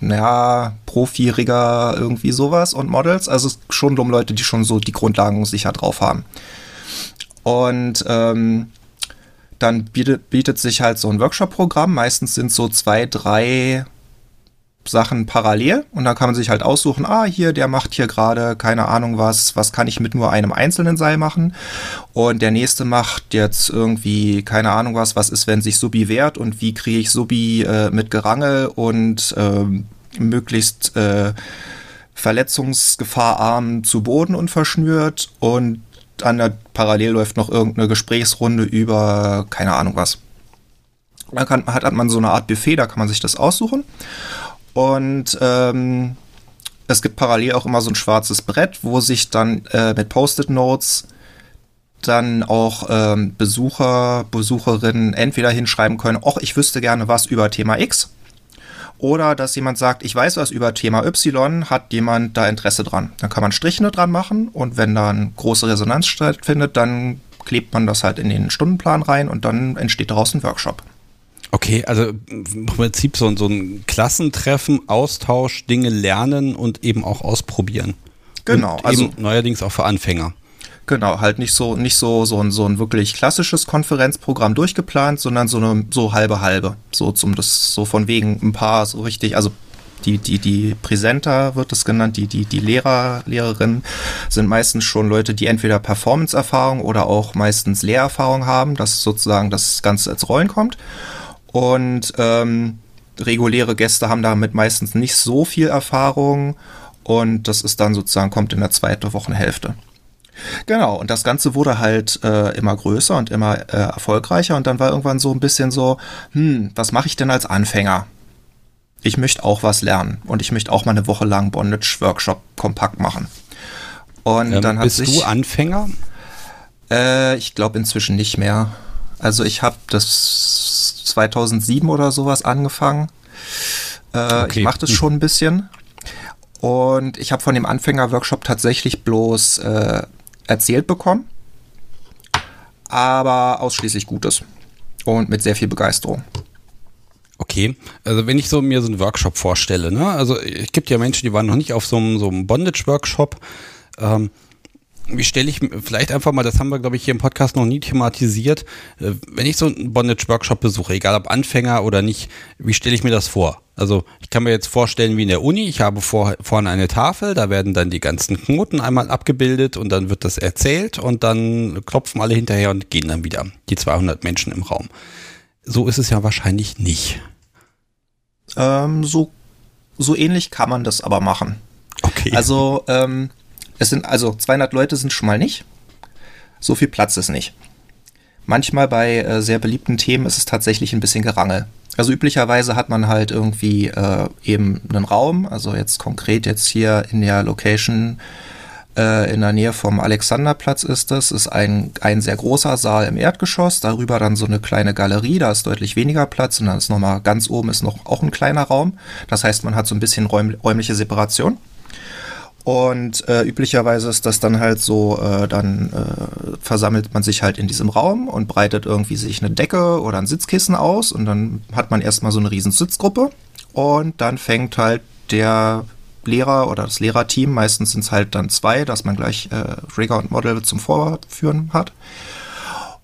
naja, Profiriger, irgendwie sowas und Models, also schon um Leute, die schon so die Grundlagen sicher drauf haben. Und ähm, dann bietet, bietet sich halt so ein Workshop-Programm, meistens sind so zwei, drei Sachen parallel und dann kann man sich halt aussuchen, ah, hier, der macht hier gerade, keine Ahnung was, was kann ich mit nur einem einzelnen Seil machen und der nächste macht jetzt irgendwie, keine Ahnung was, was ist, wenn sich Subi wehrt und wie kriege ich Subi äh, mit Gerangel und ähm, möglichst äh, verletzungsgefahrarm zu Boden und verschnürt und an der parallel läuft noch irgendeine Gesprächsrunde über, keine Ahnung was. Dann kann, hat, hat man so eine Art Buffet, da kann man sich das aussuchen. Und ähm, es gibt parallel auch immer so ein schwarzes Brett, wo sich dann äh, mit Post-it-Notes dann auch ähm, Besucher, Besucherinnen entweder hinschreiben können, ach, ich wüsste gerne was über Thema X. Oder dass jemand sagt, ich weiß was über Thema Y, hat jemand da Interesse dran. Dann kann man Striche dran machen und wenn dann große Resonanz stattfindet, dann klebt man das halt in den Stundenplan rein und dann entsteht daraus ein Workshop. Okay, also im Prinzip so, so ein Klassentreffen, Austausch, Dinge lernen und eben auch ausprobieren. Genau. Und also eben neuerdings auch für Anfänger. Genau, halt nicht so nicht so, so, ein, so ein wirklich klassisches Konferenzprogramm durchgeplant, sondern so eine so halbe halbe. So zum das so von wegen ein paar so richtig, also die, die, die Präsenter wird das genannt, die, die, die Lehrer, Lehrerinnen sind meistens schon Leute, die entweder Performance-Erfahrung oder auch meistens Lehrerfahrung haben, dass sozusagen das Ganze ins Rollen kommt. Und ähm, reguläre Gäste haben damit meistens nicht so viel Erfahrung und das ist dann sozusagen, kommt in der zweiten Wochenhälfte. Genau, und das Ganze wurde halt äh, immer größer und immer äh, erfolgreicher und dann war irgendwann so ein bisschen so, hm, was mache ich denn als Anfänger? Ich möchte auch was lernen und ich möchte auch mal eine Woche lang Bondage-Workshop kompakt machen. Und ähm, dann hat bist sich, du Anfänger? Äh, ich glaube inzwischen nicht mehr. Also ich habe das zweitausendsieben oder sowas angefangen. Äh, okay. Ich mache das schon ein bisschen. Und ich habe von dem Anfänger-Workshop tatsächlich bloß äh, erzählt bekommen. Aber ausschließlich Gutes. Und mit sehr viel Begeisterung. Okay, also wenn ich so mir so einen Workshop vorstelle, ne? Also es gibt ja Menschen, die waren noch nicht auf so einem, so einem Bondage-Workshop. Ähm, Wie stelle ich, vielleicht einfach mal, das haben wir, glaube ich, hier im Podcast noch nie thematisiert, wenn ich so einen Bondage-Workshop besuche, egal ob Anfänger oder nicht, wie stelle ich mir das vor? Also ich kann mir jetzt vorstellen, wie in der Uni, ich habe vor, vorne eine Tafel, da werden dann die ganzen Knoten einmal abgebildet und dann wird das erzählt und dann klopfen alle hinterher und gehen dann wieder, die zweihundert Menschen im Raum. So ist es ja wahrscheinlich nicht. Ähm, so, so ähnlich kann man das aber machen. Okay. Also, ähm, Es sind also zweihundert Leute sind schon mal nicht. So viel Platz ist nicht. Manchmal bei äh, sehr beliebten Themen ist es tatsächlich ein bisschen Gerangel. Also üblicherweise hat man halt irgendwie äh, eben einen Raum, also jetzt konkret jetzt hier in der Location äh, in der Nähe vom Alexanderplatz ist das, ist ein, ein sehr großer Saal im Erdgeschoss, darüber dann so eine kleine Galerie, da ist deutlich weniger Platz und dann ist nochmal ganz oben ist noch auch ein kleiner Raum. Das heißt, man hat so ein bisschen räum, räumliche Separation. Und äh, üblicherweise ist das dann halt so, äh, dann äh, versammelt man sich halt in diesem Raum und breitet irgendwie sich eine Decke oder ein Sitzkissen aus und dann hat man erstmal so eine riesen Sitzgruppe und dann fängt halt der Lehrer oder das Lehrerteam, meistens sind es halt dann zwei, dass man gleich äh, Rigger und Model zum Vorführen hat.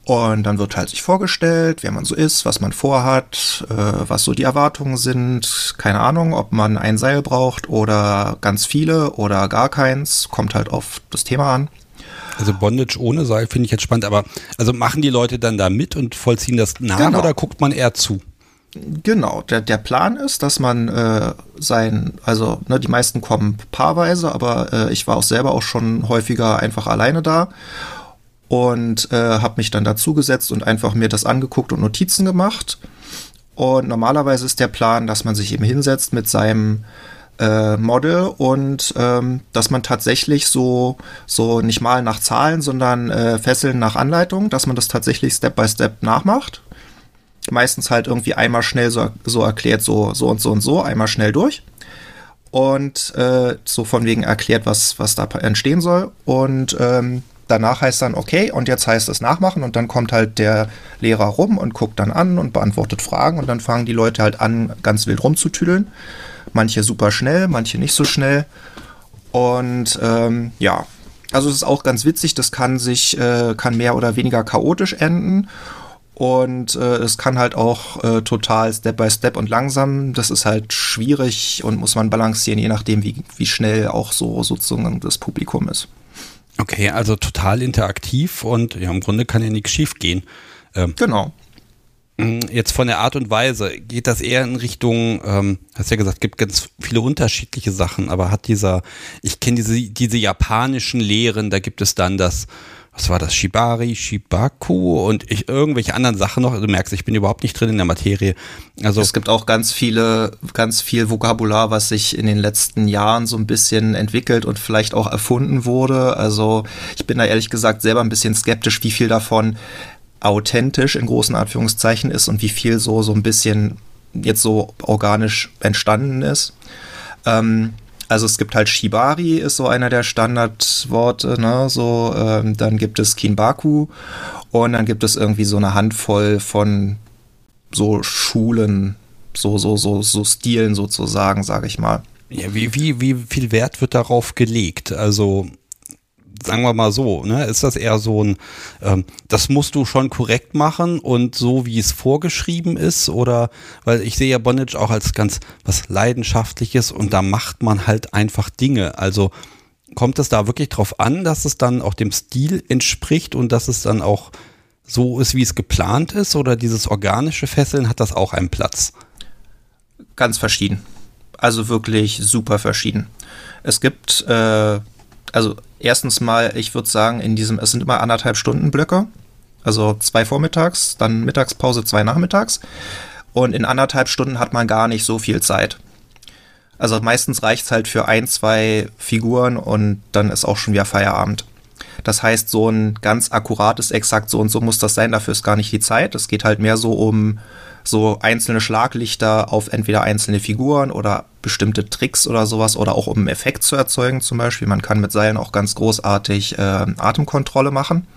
Und dann wird halt sich vorgestellt, wer man so ist, was man vorhat, äh, was so die Erwartungen sind. Keine Ahnung, ob man ein Seil braucht oder ganz viele oder gar keins. Kommt halt auf das Thema an. Also Bondage ohne Seil finde ich jetzt spannend. Aber also machen die Leute dann da mit und vollziehen das nach genau. Oder guckt man eher zu? Genau, der, der Plan ist, dass man äh, sein, also ne, die meisten kommen paarweise, aber äh, ich war auch selber auch schon häufiger einfach alleine da. Und äh, habe mich dann dazu gesetzt und einfach mir das angeguckt und Notizen gemacht Und normalerweise ist der Plan, dass man sich eben hinsetzt mit seinem äh, Model und ähm, dass man tatsächlich so, so nicht mal nach Zahlen, sondern äh, Fesseln nach Anleitung, dass man das tatsächlich Step by Step nachmacht. Meistens halt irgendwie einmal schnell so, so erklärt, so, so und so und so, einmal schnell durch. Und äh, so von wegen erklärt, was, was da entstehen soll. Und ähm, danach heißt dann, okay, und jetzt heißt es nachmachen. Und dann kommt halt der Lehrer rum und guckt dann an und beantwortet Fragen. Und dann fangen die Leute halt an, ganz wild rumzutüdeln. Manche super schnell, manche nicht so schnell. Und ähm, ja, also es ist auch ganz witzig. Das kann sich, äh, kann mehr oder weniger chaotisch enden. Und äh, es kann halt auch äh, total Step by Step und langsam. Das ist halt schwierig und muss man balancieren, je nachdem, wie, wie schnell auch so sozusagen das Publikum ist. Okay, also total interaktiv und ja, im Grunde kann ja nichts schief gehen. Ähm, genau. Jetzt von der Art und Weise, geht das eher in Richtung, ähm, hast ja gesagt, gibt ganz viele unterschiedliche Sachen, aber hat dieser, ich kenne diese, diese japanischen Lehren, da gibt es dann das, was war das, Shibari, Shibaku und ich, irgendwelche anderen Sachen noch. Du merkst, ich bin überhaupt nicht drin in der Materie. Also es gibt auch ganz viele, ganz viel Vokabular, was sich in den letzten Jahren so ein bisschen entwickelt und vielleicht auch erfunden wurde. Also ich bin da ehrlich gesagt selber ein bisschen skeptisch, wie viel davon authentisch in großen Anführungszeichen ist und wie viel so, so ein bisschen jetzt so organisch entstanden ist. Ähm, Also es gibt halt Shibari, ist so einer der Standardworte, ne? So, ähm, dann gibt es Kinbaku und dann gibt es irgendwie so eine Handvoll von so Schulen, so, so, so, so Stilen sozusagen, sage ich mal. Ja, wie, wie, wie viel Wert wird darauf gelegt? Also sagen wir mal so, ne? Ist das eher so ein, ähm, das musst du schon korrekt machen und so, wie es vorgeschrieben ist? Oder, weil ich sehe ja Bondage auch als ganz was Leidenschaftliches und da macht man halt einfach Dinge. Also kommt es da wirklich drauf an, dass es dann auch dem Stil entspricht und dass es dann auch so ist, wie es geplant ist? Oder dieses organische Fesseln, hat das auch einen Platz? Ganz verschieden. Also wirklich super verschieden. Es gibt, äh, also erstens mal, ich würde sagen, in diesem, es sind immer anderthalb Stunden Blöcke, also zwei vormittags, dann Mittagspause, zwei nachmittags und in anderthalb Stunden hat man gar nicht so viel Zeit. Also meistens reicht es halt für ein, zwei Figuren und dann ist auch schon wieder Feierabend. Das heißt, so ein ganz akkurates, exakt so und so muss das sein, dafür ist gar nicht die Zeit. Es geht halt mehr so um so einzelne Schlaglichter auf entweder einzelne Figuren oder bestimmte Tricks oder sowas oder auch um einen Effekt zu erzeugen zum Beispiel. Man kann mit Seilen auch ganz großartig äh, Atemkontrolle machen,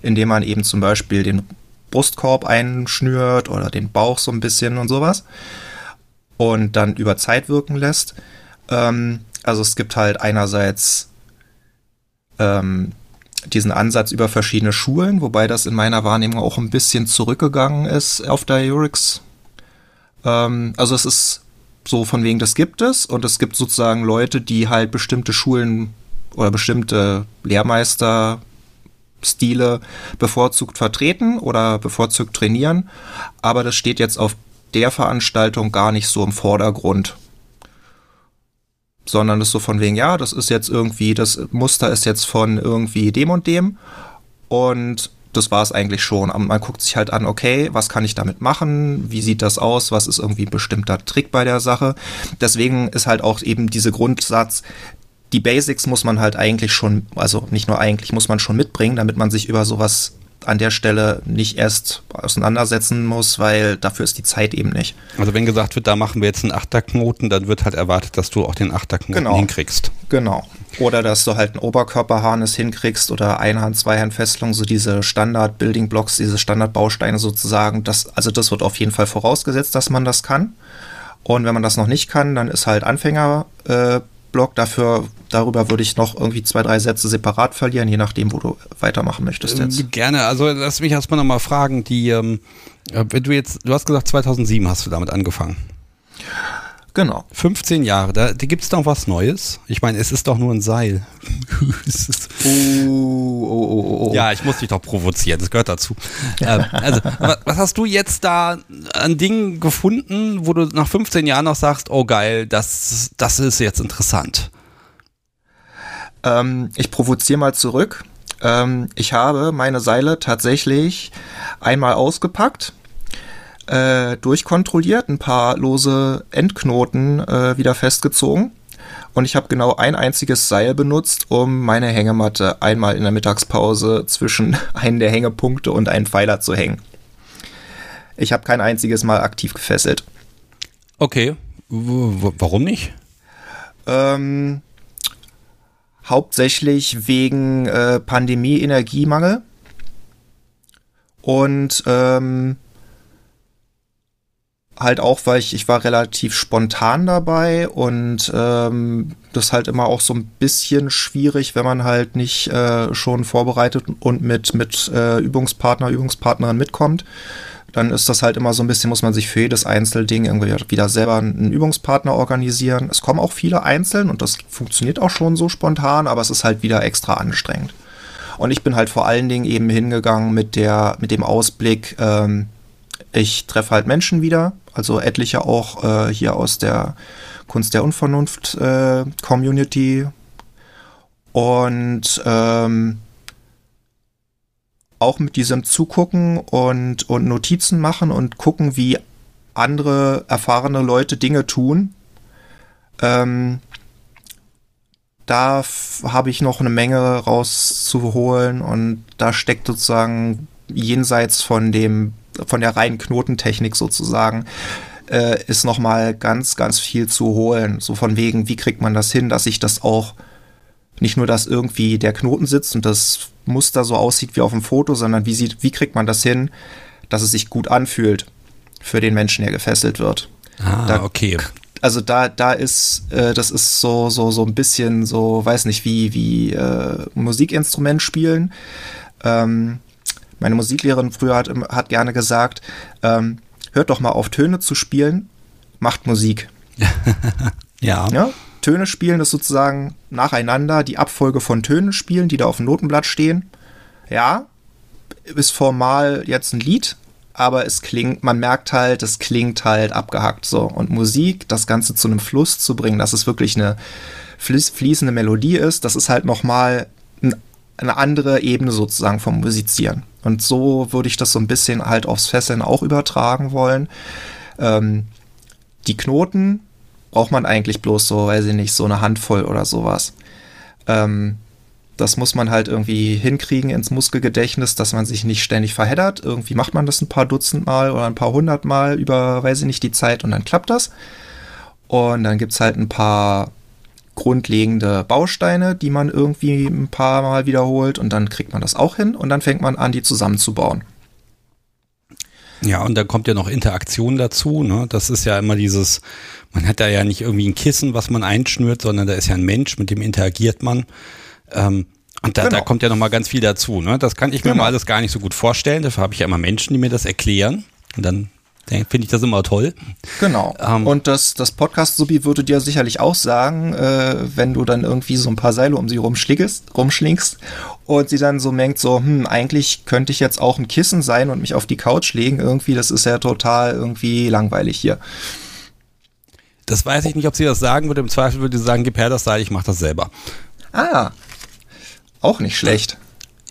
indem man eben zum Beispiel den Brustkorb einschnürt oder den Bauch so ein bisschen und sowas und dann über Zeit wirken lässt. Ähm, also es gibt halt einerseits ähm, diesen Ansatz über verschiedene Schulen, wobei das in meiner Wahrnehmung auch ein bisschen zurückgegangen ist auf der EURIX. Ähm, also es ist so von wegen, das gibt es und es gibt sozusagen Leute, die halt bestimmte Schulen oder bestimmte Lehrmeisterstile bevorzugt vertreten oder bevorzugt trainieren, aber das steht jetzt auf der Veranstaltung gar nicht so im Vordergrund. Sondern das ist so von wegen, ja, das ist jetzt irgendwie, das Muster ist jetzt von irgendwie dem und dem und das war es eigentlich schon. Aber man guckt sich halt an, okay, was kann ich damit machen, wie sieht das aus, was ist irgendwie ein bestimmter Trick bei der Sache. Deswegen ist halt auch eben diese Grundsatz, die Basics muss man halt eigentlich schon, also nicht nur eigentlich, muss man schon mitbringen, damit man sich über sowas an der Stelle nicht erst auseinandersetzen muss, weil dafür ist die Zeit eben nicht. Also wenn gesagt wird, da machen wir jetzt einen Achterknoten, dann wird halt erwartet, dass du auch den Achterknoten genau hinkriegst. Genau. Oder dass du halt einen Oberkörperharnis hinkriegst oder Einhand-, Zweihand-Fesselung, so diese Standard-Building-Blocks, diese Standard-Bausteine sozusagen. Das, also das wird auf jeden Fall vorausgesetzt, dass man das kann. Und wenn man das noch nicht kann, dann ist halt Anfänger äh, Blog, dafür, darüber würde ich noch irgendwie zwei, drei Sätze separat verlieren, je nachdem, wo du weitermachen möchtest jetzt. Gerne, also lass mich erstmal nochmal fragen, die, ähm, wenn du jetzt, du hast gesagt, zweitausendsieben hast du damit angefangen. Genau. fünfzehn Jahre, da, da gibt es doch was Neues. Ich meine, es ist doch nur ein Seil. oh, oh, oh, oh. Ja, ich muss dich doch provozieren, das gehört dazu. ähm, also, was hast du jetzt da an Dingen gefunden, wo du nach fünfzehn Jahren noch sagst, oh geil, das, das ist jetzt interessant? Ähm, ich provoziere mal zurück. Ähm, ich habe meine Seile tatsächlich einmal ausgepackt. äh, durchkontrolliert, ein paar lose Endknoten äh, wieder festgezogen. Und ich habe genau ein einziges Seil benutzt, um meine Hängematte einmal in der Mittagspause zwischen einen der Hängepunkte und einen Pfeiler zu hängen. Ich habe kein einziges Mal aktiv gefesselt. Okay, w- w- warum nicht? Ähm, hauptsächlich wegen äh, Pandemie-Energiemangel und ähm, halt auch, weil ich, ich war relativ spontan dabei und ähm, das ist halt immer auch so ein bisschen schwierig, wenn man halt nicht äh, schon vorbereitet und mit, mit äh, Übungspartner, Übungspartnerin mitkommt. Dann ist das halt immer so ein bisschen, muss man sich für jedes Einzelding irgendwie wieder selber einen Übungspartner organisieren. Es kommen auch viele einzeln und das funktioniert auch schon so spontan, aber es ist halt wieder extra anstrengend. Und ich bin halt vor allen Dingen eben hingegangen mit der, mit dem Ausblick, ähm, ich treffe halt Menschen wieder, also etliche auch äh, hier aus der Kunst der Unvernunft äh, Community und ähm, auch mit diesem Zugucken und, und Notizen machen und gucken, wie andere erfahrene Leute Dinge tun. Ähm, da f- habe ich noch eine Menge rauszuholen und da steckt sozusagen jenseits von dem von der reinen Knotentechnik sozusagen, äh, ist nochmal ganz, ganz viel zu holen. So von wegen, wie kriegt man das hin, dass ich das auch, nicht nur, dass irgendwie der Knoten sitzt und das Muster so aussieht wie auf dem Foto, sondern wie, sieht, wie kriegt man das hin, dass es sich gut anfühlt für den Menschen, der gefesselt wird. Ah, da, okay. Also da, da ist, äh, das ist so, so, so ein bisschen so, weiß nicht, wie, wie äh, Musikinstrument spielen. Ähm, Meine Musiklehrerin früher hat, hat gerne gesagt, ähm, hört doch mal auf, Töne zu spielen, macht Musik. ja. ja. Töne spielen ist sozusagen nacheinander die Abfolge von Tönen spielen, die da auf dem Notenblatt stehen. Ja, ist formal jetzt ein Lied, aber es klingt, man merkt halt, es klingt halt abgehackt so. Und Musik, das Ganze zu einem Fluss zu bringen, dass es wirklich eine fließende Melodie ist, das ist halt nochmal ein eine andere Ebene sozusagen vom Musizieren. Und so würde ich das so ein bisschen halt aufs Fesseln auch übertragen wollen. Ähm, die Knoten braucht man eigentlich bloß so, weiß ich nicht, so eine Handvoll oder sowas. Ähm, das muss man halt irgendwie hinkriegen ins Muskelgedächtnis, dass man sich nicht ständig verheddert. Irgendwie macht man das ein paar Dutzend Mal oder ein paar hundert Mal über, weiß ich nicht, die Zeit und dann klappt das. Und dann gibt es halt ein paar grundlegende Bausteine, die man irgendwie ein paar Mal wiederholt und dann kriegt man das auch hin und dann fängt man an, die zusammenzubauen. Ja, und dann kommt ja noch Interaktion dazu, ne? Das ist ja immer dieses, man hat da ja nicht irgendwie ein Kissen, was man einschnürt, sondern da ist ja ein Mensch, mit dem interagiert man. Ähm, und da, genau. da kommt ja nochmal ganz viel dazu, ne? Das kann ich mir genau. mal alles gar nicht so gut vorstellen, dafür habe ich ja immer Menschen, die mir das erklären und dann finde ich das immer toll. Genau. Ähm, und das, das Podcast-Subi würde dir sicherlich auch sagen, äh, wenn du dann irgendwie so ein paar Seile um sie rumschlingst und sie dann so merkt, so, hm, eigentlich könnte ich jetzt auch ein Kissen sein und mich auf die Couch legen. Irgendwie, das ist ja total irgendwie langweilig hier. Das weiß ich nicht, ob sie das sagen würde. Im Zweifel würde sie sagen, gib her das Seil, ich mache das selber. Ah, auch nicht schlecht.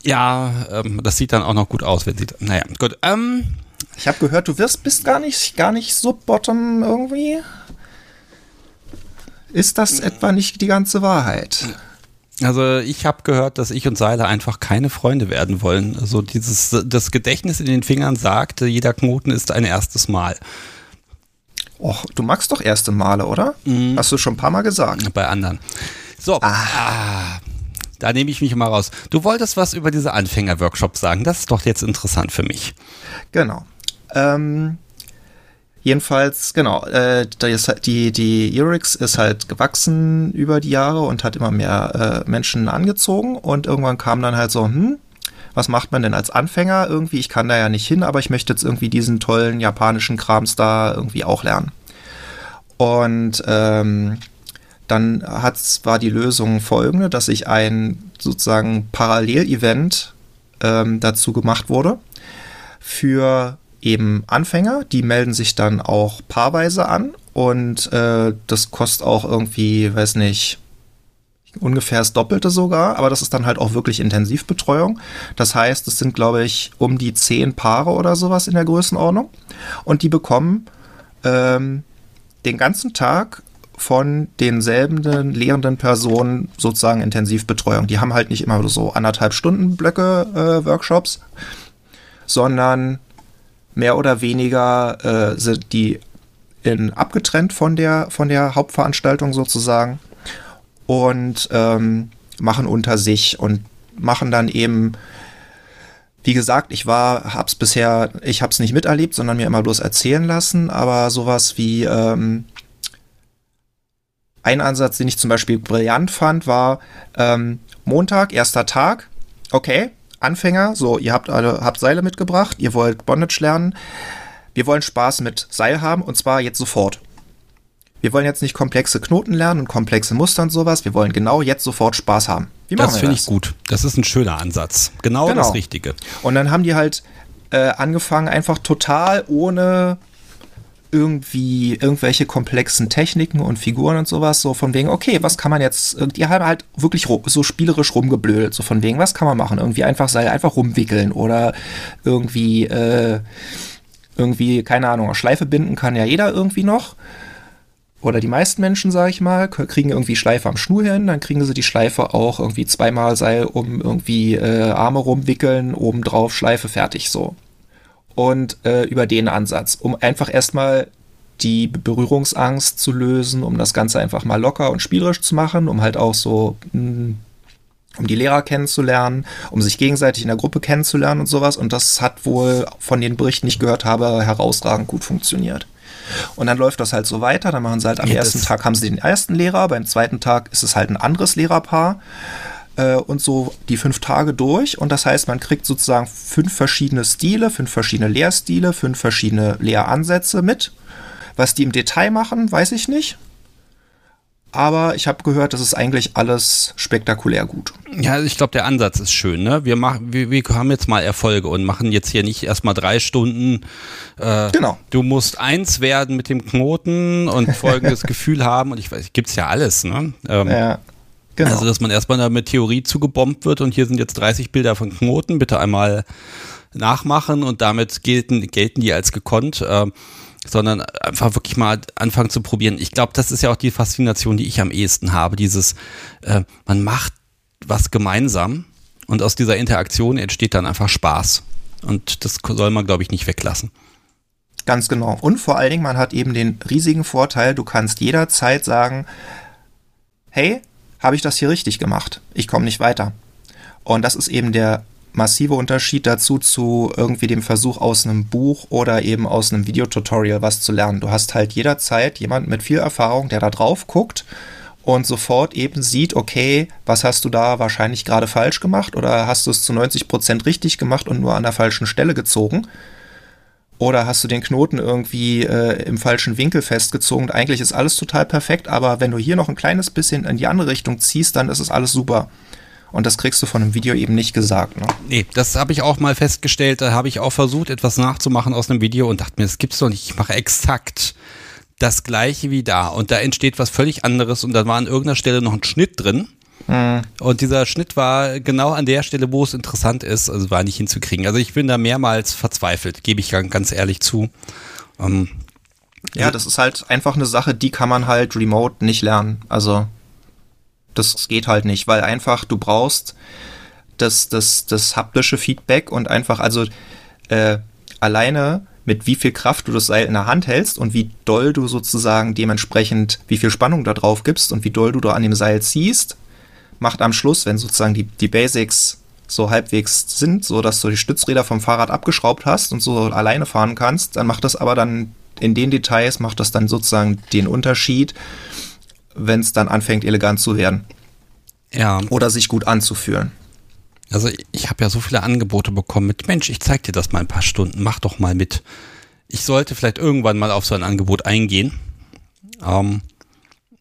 Ja, ähm, das sieht dann auch noch gut aus, wenn sie, naja, gut, ähm, ich habe gehört, du wirst, bist gar nicht, gar nicht sub-bottom irgendwie. Ist das etwa nicht die ganze Wahrheit? Also ich habe gehört, dass ich und Seile einfach keine Freunde werden wollen. Also dieses, das Gedächtnis in den Fingern sagt, jeder Knoten ist ein erstes Mal. Och, du magst doch erste Male, oder? Mhm. Hast du schon ein paar Mal gesagt. Bei anderen. So, ah. Da nehme ich mich mal raus. Du wolltest was über diese Anfänger-Workshops sagen. Das ist doch jetzt interessant für mich. Genau. Ähm, jedenfalls, genau, äh, die, die EURIX ist halt gewachsen über die Jahre und hat immer mehr äh, Menschen angezogen und irgendwann kam dann halt so, hm, was macht man denn als Anfänger irgendwie? Ich kann da ja nicht hin, aber ich möchte jetzt irgendwie diesen tollen japanischen Krams da irgendwie auch lernen. Und ähm, dann hat's, war die Lösung folgende, dass ich ein sozusagen Parallel-Event ähm, dazu gemacht wurde für eben Anfänger, die melden sich dann auch paarweise an und äh, das kostet auch irgendwie, weiß nicht, ungefähr das Doppelte sogar, aber das ist dann halt auch wirklich Intensivbetreuung. Das heißt, es sind, glaube ich, um die zehn Paare oder sowas in der Größenordnung. Und die bekommen ähm, den ganzen Tag von denselben lehrenden Personen sozusagen Intensivbetreuung. Die haben halt nicht immer so anderthalb Stunden Blöcke äh, Workshops, sondern mehr oder weniger äh, sind die in, abgetrennt von der, von der Hauptveranstaltung sozusagen und ähm, machen unter sich und machen dann eben, wie gesagt, ich war, hab's bisher, ich hab's nicht miterlebt, sondern mir immer bloß erzählen lassen, aber sowas wie ähm, ein Ansatz, den ich zum Beispiel brillant fand, war ähm, Montag, erster Tag, okay, Anfänger, so, ihr habt alle, habt Seile mitgebracht, ihr wollt Bondage lernen, wir wollen Spaß mit Seil haben und zwar jetzt sofort. Wir wollen jetzt nicht komplexe Knoten lernen und komplexe Muster und sowas, wir wollen genau jetzt sofort Spaß haben. Wie machen wir das? Das finde ich gut, das ist ein schöner Ansatz, genau, genau. Das Richtige. Und dann haben die halt äh, angefangen, einfach total ohne irgendwie irgendwelche komplexen Techniken und Figuren und sowas, so von wegen, okay, was kann man jetzt, die haben halt wirklich so spielerisch rumgeblödelt, so von wegen, was kann man machen? Irgendwie einfach Seil einfach rumwickeln oder irgendwie, äh, irgendwie, keine Ahnung, Schleife binden kann ja jeder irgendwie noch. Oder die meisten Menschen, sag ich mal, kriegen irgendwie Schleife am Schnur hin, dann kriegen sie die Schleife auch irgendwie zweimal Seil um irgendwie äh, Arme rumwickeln, obendrauf Schleife, fertig, so. Und äh, über den Ansatz, um einfach erstmal die Berührungsangst zu lösen, um das Ganze einfach mal locker und spielerisch zu machen, um halt auch so, mh, um die Lehrer kennenzulernen, um sich gegenseitig in der Gruppe kennenzulernen und sowas. Und das hat wohl, von den Berichten, die ich gehört habe, herausragend gut funktioniert. Und dann läuft das halt so weiter, dann machen sie halt am ja, ersten Tag haben sie den ersten Lehrer, beim zweiten Tag ist es halt ein anderes Lehrerpaar. Und so die fünf Tage durch. Und das heißt, man kriegt sozusagen fünf verschiedene Stile, fünf verschiedene Lehrstile, fünf verschiedene Lehransätze mit. Was die im Detail machen, weiß ich nicht. Aber ich habe gehört, das ist eigentlich alles spektakulär gut. Ja, also ich glaube, der Ansatz ist schön. Ne? Wir, machen, wir, wir haben jetzt mal Erfolge und machen jetzt hier nicht erstmal drei Stunden. Äh, genau. Du musst eins werden mit dem Knoten und folgendes Gefühl haben. Und ich weiß, gibt's ja alles. Ne? Ähm, ja. Genau. Also, dass man erstmal mit Theorie zugebombt wird und hier sind jetzt dreißig Bilder von Knoten, bitte einmal nachmachen und damit gelten, gelten die als gekonnt, äh, sondern einfach wirklich mal anfangen zu probieren. Ich glaube, das ist ja auch die Faszination, die ich am ehesten habe, dieses, äh, man macht was gemeinsam und aus dieser Interaktion entsteht dann einfach Spaß und das soll man, glaube ich, nicht weglassen. Ganz genau. Und vor allen Dingen, man hat eben den riesigen Vorteil, du kannst jederzeit sagen, hey, habe ich das hier richtig gemacht? Ich komme nicht weiter. Und das ist eben der massive Unterschied dazu zu irgendwie dem Versuch aus einem Buch oder eben aus einem Videotutorial was zu lernen. Du hast halt jederzeit jemanden mit viel Erfahrung, der da drauf guckt und sofort eben sieht, okay, was hast du da wahrscheinlich gerade falsch gemacht oder hast du es zu neunzig Prozent richtig gemacht und nur an der falschen Stelle gezogen? Oder hast du den Knoten irgendwie äh, im falschen Winkel festgezogen? Und eigentlich ist alles total perfekt, aber wenn du hier noch ein kleines bisschen in die andere Richtung ziehst, dann ist es alles super. Und das kriegst du von einem Video eben nicht gesagt. Ne? Nee, das habe ich auch mal festgestellt. Da habe ich auch versucht, etwas nachzumachen aus einem Video und dachte mir, das gibt's doch nicht. Ich mache exakt das Gleiche wie da. Und da entsteht was völlig anderes und da war an irgendeiner Stelle noch ein Schnitt drin. Und dieser Schnitt war genau an der Stelle, wo es interessant ist, also war nicht hinzukriegen. Also ich bin da mehrmals verzweifelt, gebe ich ganz ehrlich zu. Ähm, ja, das ist halt einfach eine Sache, die kann man halt remote nicht lernen. Also das geht halt nicht, weil einfach du brauchst das, das, das haptische Feedback und einfach also äh, alleine mit wie viel Kraft du das Seil in der Hand hältst und wie doll du sozusagen dementsprechend, wie viel Spannung da drauf gibst und wie doll du da an dem Seil ziehst, macht am Schluss, wenn sozusagen die, die Basics so halbwegs sind, so dass du die Stützräder vom Fahrrad abgeschraubt hast und so alleine fahren kannst, dann macht das aber dann in den Details, macht das dann sozusagen den Unterschied, wenn es dann anfängt, elegant zu werden. Ja. Oder sich gut anzufühlen. Also ich habe ja so viele Angebote bekommen mit, Mensch, ich zeig dir das mal ein paar Stunden, mach doch mal mit. Ich sollte vielleicht irgendwann mal auf so ein Angebot eingehen. Ähm.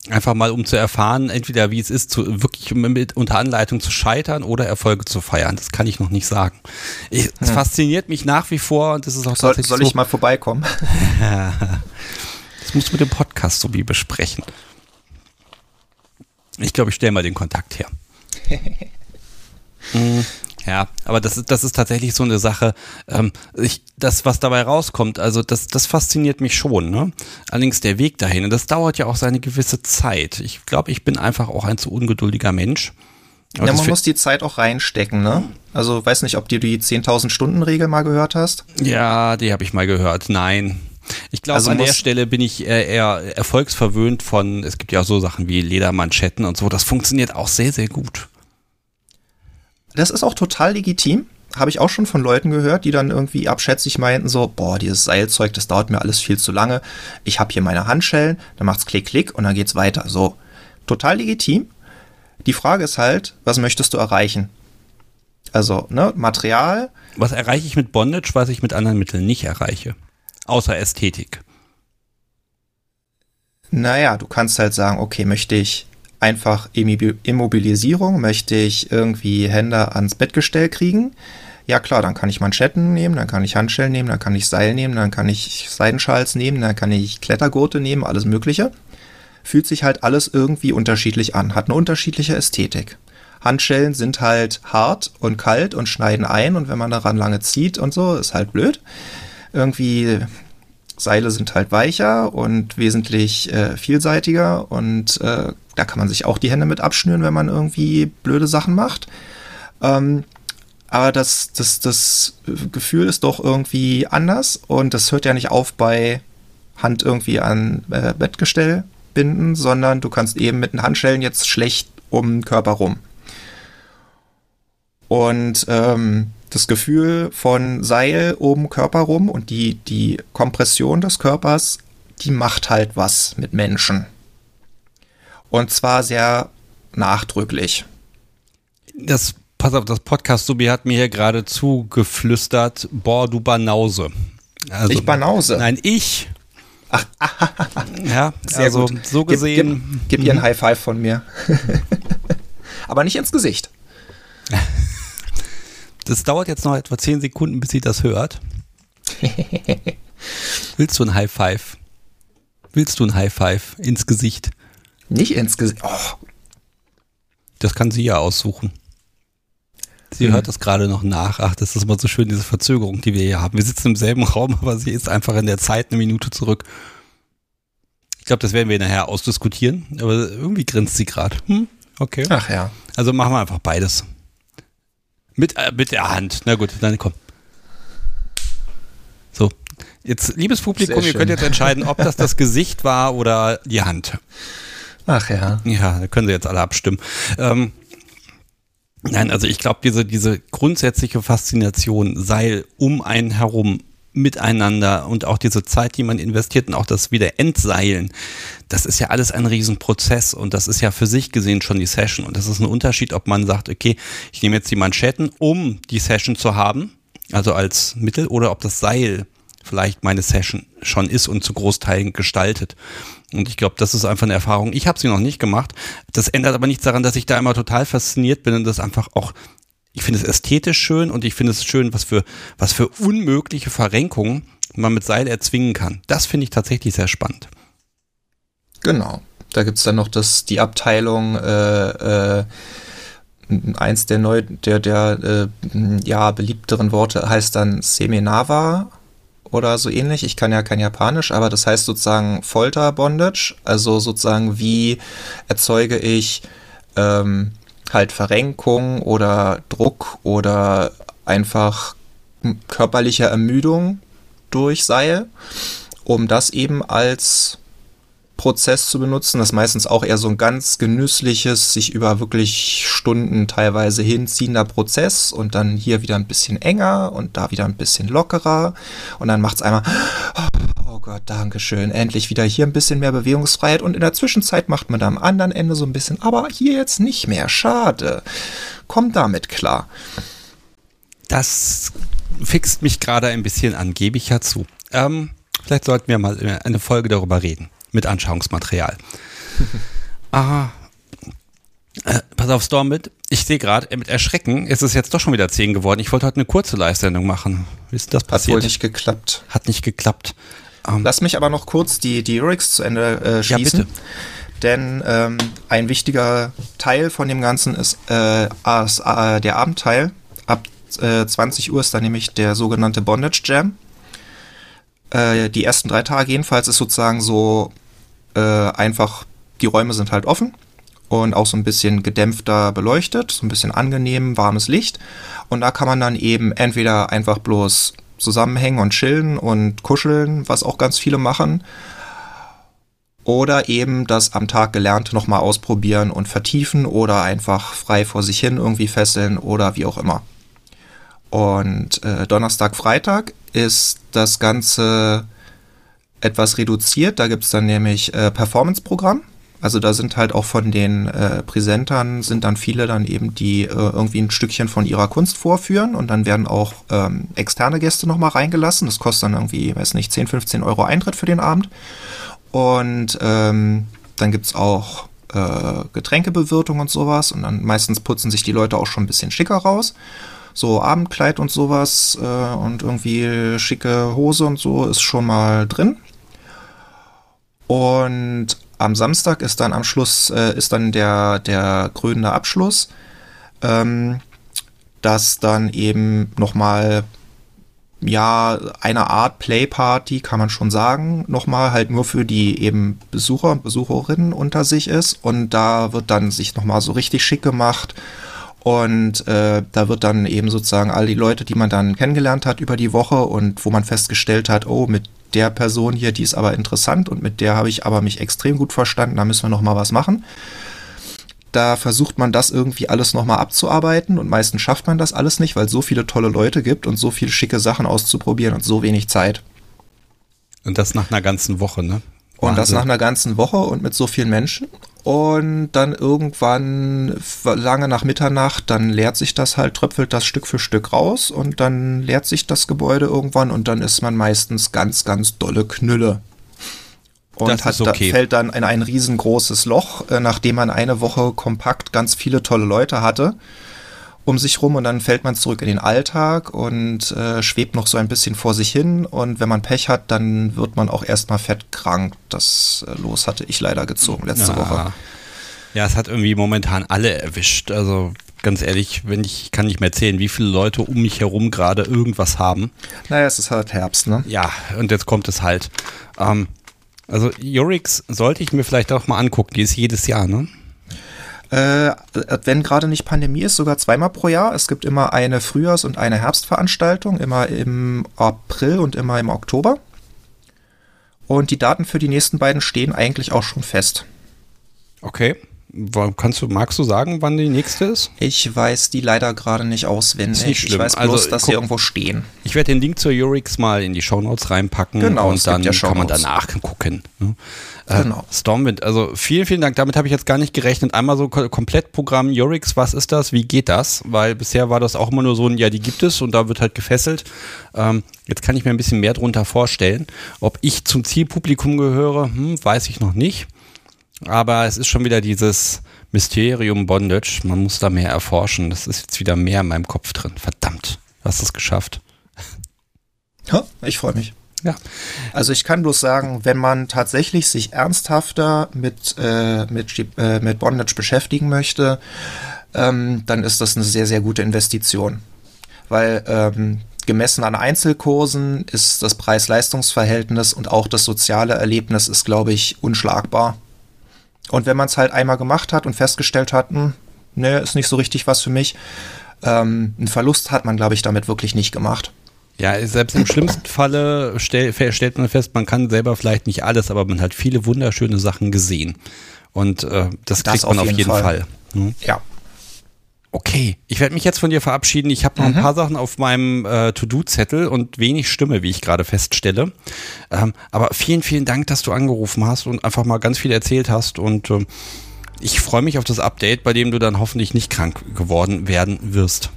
Einfach mal, um zu erfahren, entweder wie es ist, zu, wirklich mit, unter Anleitung zu scheitern oder Erfolge zu feiern. Das kann ich noch nicht sagen. Es hm. fasziniert mich nach wie vor und das ist auch soll, tatsächlich Soll ich so, mal vorbeikommen? Das musst du mit dem Podcast so wie besprechen. Ich glaube, ich stelle mal den Kontakt her. mm, ja, aber das ist, das ist tatsächlich so eine Sache. Ähm, ich, das, was dabei rauskommt, also das, das fasziniert mich schon. Ne? Allerdings der Weg dahin, und das dauert ja auch seine gewisse Zeit. Ich glaube, ich bin einfach auch ein zu ungeduldiger Mensch. Aber ja, man muss die Zeit auch reinstecken, ne? Also, weiß nicht, ob du die zehntausend-Stunden-Regel mal gehört hast? Ja, die habe ich mal gehört, nein. Ich glaube, also an der Stelle bin ich eher erfolgsverwöhnt von, es gibt ja auch so Sachen wie Ledermanschetten und so, das funktioniert auch sehr, sehr gut. Das ist auch total legitim, habe ich auch schon von Leuten gehört, die dann irgendwie abschätzig meinten so, boah, dieses Seilzeug, das dauert mir alles viel zu lange, ich habe hier meine Handschellen, dann macht's klick, klick und dann geht's weiter, so. Total legitim. Die Frage ist halt, was möchtest du erreichen? Also, ne, Material. Was erreiche ich mit Bondage, was ich mit anderen Mitteln nicht erreiche? Außer Ästhetik. Naja, du kannst halt sagen, okay, möchte ich einfach Immobilisierung, möchte ich irgendwie Hände ans Bettgestell kriegen? Ja klar, dann kann ich Manschetten nehmen, dann kann ich Handschellen nehmen, dann kann ich Seil nehmen, dann kann ich Seidenschals nehmen, dann kann ich Klettergurte nehmen, alles Mögliche. Fühlt sich halt alles irgendwie unterschiedlich an, hat eine unterschiedliche Ästhetik. Handschellen sind halt hart und kalt und schneiden ein und wenn man daran lange zieht und so, ist halt blöd. Irgendwie Seile sind halt weicher und wesentlich äh, vielseitiger und äh, da kann man sich auch die Hände mit abschnüren, wenn man irgendwie blöde Sachen macht. Ähm, aber das, das, das Gefühl ist doch irgendwie anders und das hört ja nicht auf bei Hand irgendwie an äh, Bettgestell binden, sondern du kannst eben mit den Handschellen jetzt schlecht um den Körper rum. Und ähm, das Gefühl von Seil oben um Körper rum und die, die Kompression des Körpers, die macht halt was mit Menschen. Und zwar sehr nachdrücklich. Das, pass auf, das Podcast-Subi hat mir hier gerade zugeflüstert, boah, du Banause. Also, ich Banause? Nein, ich... Ach, ja, sehr also gut. So gesehen. Gib, gib, gib ihr ein High Five von mir. Aber nicht ins Gesicht. Das dauert jetzt noch etwa zehn Sekunden, bis sie das hört. Willst du ein High Five? Willst du ein High Five ins Gesicht? Nicht ins Gesicht. Oh. Das kann sie ja aussuchen. Sie hm. hört das gerade noch nach. Ach, das ist immer so schön, diese Verzögerung, die wir hier haben. Wir sitzen im selben Raum, aber sie ist einfach in der Zeit eine Minute zurück. Ich glaube, das werden wir nachher ausdiskutieren. Aber irgendwie grinst sie gerade. Hm? Okay. Ach ja. Also machen wir einfach beides. Mit, äh, mit der Hand. Na gut, dann komm. So. Jetzt, liebes Publikum, ihr könnt jetzt entscheiden, ob das das Gesicht war oder die Hand. Ach ja. Ja, da können sie jetzt alle abstimmen. Ähm. Nein, also ich glaube, diese, diese grundsätzliche Faszination, Seil um einen herum, miteinander und auch diese Zeit, die man investiert und auch das wieder Entseilen, das ist ja alles ein Riesenprozess und das ist ja für sich gesehen schon die Session und das ist ein Unterschied, ob man sagt, okay, ich nehme jetzt die Manschetten, um die Session zu haben, also als Mittel, oder ob das Seil vielleicht meine Session schon ist und zu Großteilen gestaltet. Und ich glaube, das ist einfach eine Erfahrung. Ich habe sie noch nicht gemacht. Das ändert aber nichts daran, dass ich da immer total fasziniert bin und das einfach auch, ich finde es ästhetisch schön und ich finde es schön, was für, was für unmögliche Verrenkungen man mit Seil erzwingen kann. Das finde ich tatsächlich sehr spannend. Genau. Da gibt es dann noch das, die Abteilung, äh, äh, eins der neu, der, der äh, ja, beliebteren Worte heißt dann Seminava. Oder so ähnlich. Ich kann ja kein Japanisch, aber das heißt sozusagen Folter-Bondage. Also sozusagen, wie erzeuge ich ähm, halt Verrenkung oder Druck oder einfach körperliche Ermüdung durch Seil, um das eben als Prozess zu benutzen. Das ist meistens auch eher so ein ganz genüssliches, sich über wirklich Stunden teilweise hinziehender Prozess und dann hier wieder ein bisschen enger und da wieder ein bisschen lockerer und dann macht es einmal, oh Gott, Dankeschön, endlich wieder hier ein bisschen mehr Bewegungsfreiheit und in der Zwischenzeit macht man da am anderen Ende so ein bisschen, aber hier jetzt nicht mehr, schade, kommt damit klar. Das fixt mich gerade ein bisschen an, gebe ich ja zu. Ähm, vielleicht sollten wir mal eine Folge darüber reden. Mit Anschauungsmaterial. Aha. Äh, pass auf, Storm mit. Ich sehe gerade, mit Erschrecken ist es jetzt doch schon wieder zehn geworden. Ich wollte heute eine kurze Live-Sendung machen. Wie ist das passiert? Hat wohl nicht geklappt. Hat nicht geklappt. Ähm, Lass mich aber noch kurz die, die EURIX zu Ende äh, schließen. Ja, bitte. denn ähm, ein wichtiger Teil von dem Ganzen ist äh, der Abendteil. Ab äh, zwanzig Uhr ist dann nämlich der sogenannte Bondage Jam. Äh, die ersten drei Tage jedenfalls ist sozusagen so äh, einfach, die Räume sind halt offen und auch so ein bisschen gedämpfter beleuchtet, so ein bisschen angenehm, warmes Licht. Und da kann man dann eben entweder einfach bloß zusammenhängen und chillen und kuscheln, was auch ganz viele machen. Oder eben das am Tag Gelernte nochmal ausprobieren und vertiefen oder einfach frei vor sich hin irgendwie fesseln oder wie auch immer. Und äh, Donnerstag, Freitag ist das Ganze etwas reduziert. Da gibt es dann nämlich äh, Performance-Programm. Also da sind halt auch von den äh, Präsentern sind dann viele dann eben, die äh, irgendwie ein Stückchen von ihrer Kunst vorführen. Und dann werden auch ähm, externe Gäste nochmal reingelassen. Das kostet dann irgendwie, weiß nicht, zehn, fünfzehn Euro Eintritt für den Abend. Und ähm, dann gibt es auch äh, Getränkebewirtung und sowas. Und dann meistens putzen sich die Leute auch schon ein bisschen schicker raus. So Abendkleid und sowas äh, und irgendwie schicke Hose und so ist schon mal drin. Und am Samstag ist dann am Schluss äh, ist dann der, der krönende Abschluss, ähm, dass dann eben nochmal... ja, eine Art Playparty, kann man schon sagen, nochmal halt nur für die eben Besucher und Besucherinnen unter sich ist. Und da wird dann sich nochmal so richtig schick gemacht. Und äh, da wird dann eben sozusagen all die Leute, die man dann kennengelernt hat über die Woche und wo man festgestellt hat, oh, mit der Person hier, die ist aber interessant und mit der habe ich aber mich extrem gut verstanden, da müssen wir nochmal was machen. Da versucht man das irgendwie alles nochmal abzuarbeiten und meistens schafft man das alles nicht, weil es so viele tolle Leute gibt und so viele schicke Sachen auszuprobieren und so wenig Zeit. Und das nach einer ganzen Woche, ne? Wahnsinn. Und das nach einer ganzen Woche und mit so vielen Menschen. Und dann irgendwann, lange nach Mitternacht, dann leert sich das halt, tröpfelt das Stück für Stück raus und dann leert sich das Gebäude irgendwann und dann ist man meistens ganz, ganz dolle Knülle. Und hat, okay. fällt dann in ein riesengroßes Loch, nachdem man eine Woche kompakt ganz viele tolle Leute hatte um sich rum und dann fällt man zurück in den Alltag und äh, schwebt noch so ein bisschen vor sich hin und wenn man Pech hat, dann wird man auch erstmal fettkrank. Das äh, los hatte ich leider gezogen letzte ja. Woche. Ja, es hat irgendwie momentan alle erwischt. Also ganz ehrlich, wenn ich kann nicht mehr zählen, wie viele Leute um mich herum gerade irgendwas haben. Naja, es ist halt Herbst, ne? Ja, und jetzt kommt es halt. Ähm, Also EURIX sollte ich mir vielleicht auch mal angucken, die ist jedes Jahr, ne? Äh, wenn gerade nicht Pandemie ist, sogar zweimal pro Jahr. Es gibt immer eine Frühjahrs- und eine Herbstveranstaltung, immer im April und immer im Oktober. Und die Daten für die nächsten beiden stehen eigentlich auch schon fest. Okay, kannst du, magst du sagen, wann die nächste ist? Ich weiß die leider gerade nicht auswendig. Nicht schlimm. Ich weiß bloß, also, dass guck, sie irgendwo stehen. Ich werde den Link zur EURIX mal in die Shownotes reinpacken. Genau, und dann ja kann man danach gucken. Äh, genau. Stormwind, also vielen, vielen Dank. Damit habe ich jetzt gar nicht gerechnet. Einmal so Komplettprogramm EURIX, was ist das? Wie geht das? Weil bisher war das auch immer nur so ein, ja, die gibt es und da wird halt gefesselt. Ähm, jetzt kann ich mir ein bisschen mehr drunter vorstellen. Ob ich zum Zielpublikum gehöre, hm, weiß ich noch nicht. Aber es ist schon wieder dieses Mysterium Bondage. Man muss da mehr erforschen. Das ist jetzt wieder mehr in meinem Kopf drin. Verdammt, du hast es geschafft. Ja, ich freue mich. Ja. Also ich kann bloß sagen, wenn man tatsächlich sich ernsthafter mit, äh, mit, äh, mit Bondage beschäftigen möchte, ähm, dann ist das eine sehr, sehr gute Investition. Weil ähm, gemessen an Einzelkursen ist das Preis-Leistungs-Verhältnis und auch das soziale Erlebnis ist, glaube ich, unschlagbar. Und wenn man es halt einmal gemacht hat und festgestellt hat, mh, ne, ist nicht so richtig was für mich, ähm, einen Verlust hat man, glaube ich, damit wirklich nicht gemacht. Ja, selbst im schlimmsten Falle stell, stellt man fest, man kann selber vielleicht nicht alles, aber man hat viele wunderschöne Sachen gesehen. Und äh, das, das kriegt man auf jeden, auf jeden Fall. Fall. Hm? Ja. Okay, ich werde mich jetzt von dir verabschieden. Ich habe noch mhm. ein paar Sachen auf meinem äh, To-Do-Zettel und wenig Stimme, wie ich gerade feststelle. Ähm, aber vielen, vielen Dank, dass du angerufen hast und einfach mal ganz viel erzählt hast. Und äh, ich freue mich auf das Update, bei dem du dann hoffentlich nicht krank geworden werden wirst.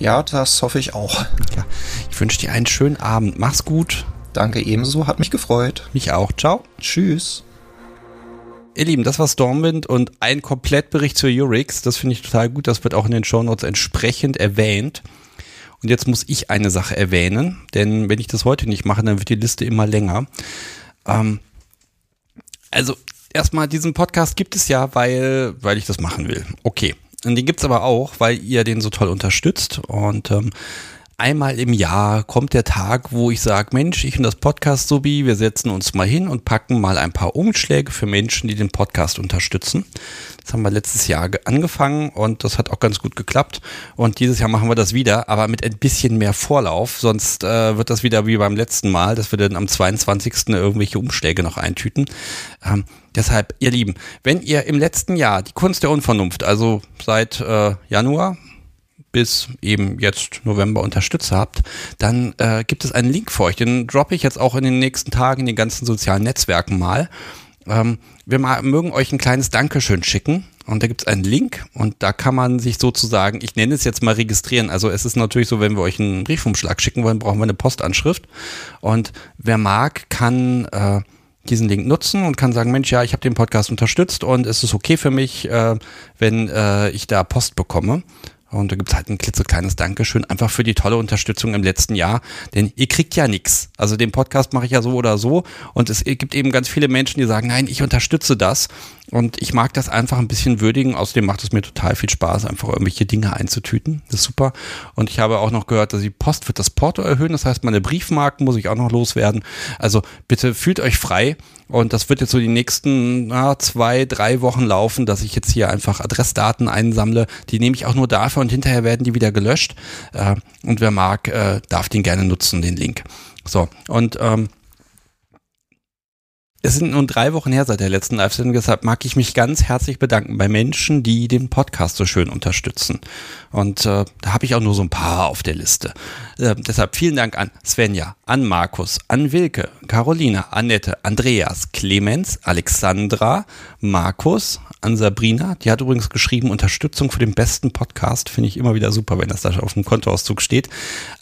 Ja, das hoffe ich auch. Ja, ich wünsche dir einen schönen Abend. Mach's gut. Danke ebenso, hat mich gefreut. Mich auch. Ciao. Tschüss. Ihr Lieben, das war Stormwind und ein Komplettbericht zu EURIX. Das finde ich total gut. Das wird auch in den Shownotes entsprechend erwähnt. Und jetzt muss ich eine Sache erwähnen, denn wenn ich das heute nicht mache, dann wird die Liste immer länger. Ähm, also erstmal, diesen Podcast gibt es ja, weil, weil ich das machen will. Okay. Und den gibt's aber auch, weil ihr den so toll unterstützt. Und ähm, einmal im Jahr kommt der Tag, wo ich sage, Mensch, ich und das Podcast-Subi, wir setzen uns mal hin und packen mal ein paar Umschläge für Menschen, die den Podcast unterstützen. Das haben wir letztes Jahr angefangen und das hat auch ganz gut geklappt. Und dieses Jahr machen wir das wieder, aber mit ein bisschen mehr Vorlauf. Sonst äh, wird das wieder wie beim letzten Mal, dass wir dann am zweiundzwanzigsten irgendwelche Umschläge noch eintüten. Ähm, deshalb, ihr Lieben, wenn ihr im letzten Jahr die Kunst der Unvernunft, also seit äh, Januar bis eben jetzt November Unterstützer habt, dann äh, gibt es einen Link für euch. Den droppe ich jetzt auch in den nächsten Tagen in den ganzen sozialen Netzwerken mal. Ähm, wir mal, mögen euch ein kleines Dankeschön schicken und da gibt es einen Link und da kann man sich sozusagen, ich nenne es jetzt mal registrieren, also es ist natürlich so, wenn wir euch einen Briefumschlag schicken wollen, brauchen wir eine Postanschrift und wer mag, kann äh, diesen Link nutzen und kann sagen, Mensch, ja, ich habe den Podcast unterstützt und es ist okay für mich, äh, wenn äh, ich da Post bekomme. Und da gibt es halt ein klitzekleines Dankeschön einfach für die tolle Unterstützung im letzten Jahr, denn ihr kriegt ja nichts. Also den Podcast mache ich ja so oder so und es gibt eben ganz viele Menschen, die sagen, nein, ich unterstütze das und ich mag das einfach ein bisschen würdigen. Außerdem macht es mir total viel Spaß, einfach irgendwelche Dinge einzutüten. Das ist super. Und ich habe auch noch gehört, dass die Post wird das Porto erhöhen, das heißt, meine Briefmarken muss ich auch noch loswerden. Also bitte fühlt euch frei. Und das wird jetzt so die nächsten na, zwei, drei Wochen laufen, dass ich jetzt hier einfach Adressdaten einsammle. Die nehme ich auch nur dafür und hinterher werden die wieder gelöscht. Äh, und wer mag, äh, darf den gerne nutzen, den Link. So, und ähm, es sind nun drei Wochen her seit der letzten Live-Sendung, deshalb mag ich mich ganz herzlich bedanken bei Menschen, die den Podcast so schön unterstützen. Und äh, da habe ich auch nur so ein paar auf der Liste. Äh, deshalb vielen Dank an Svenja, an Markus, an Wilke, Carolina, Annette, Andreas, Clemens, Alexandra, Markus, an Sabrina. Die hat übrigens geschrieben, Unterstützung für den besten Podcast. Finde ich immer wieder super, wenn das da auf dem Kontoauszug steht.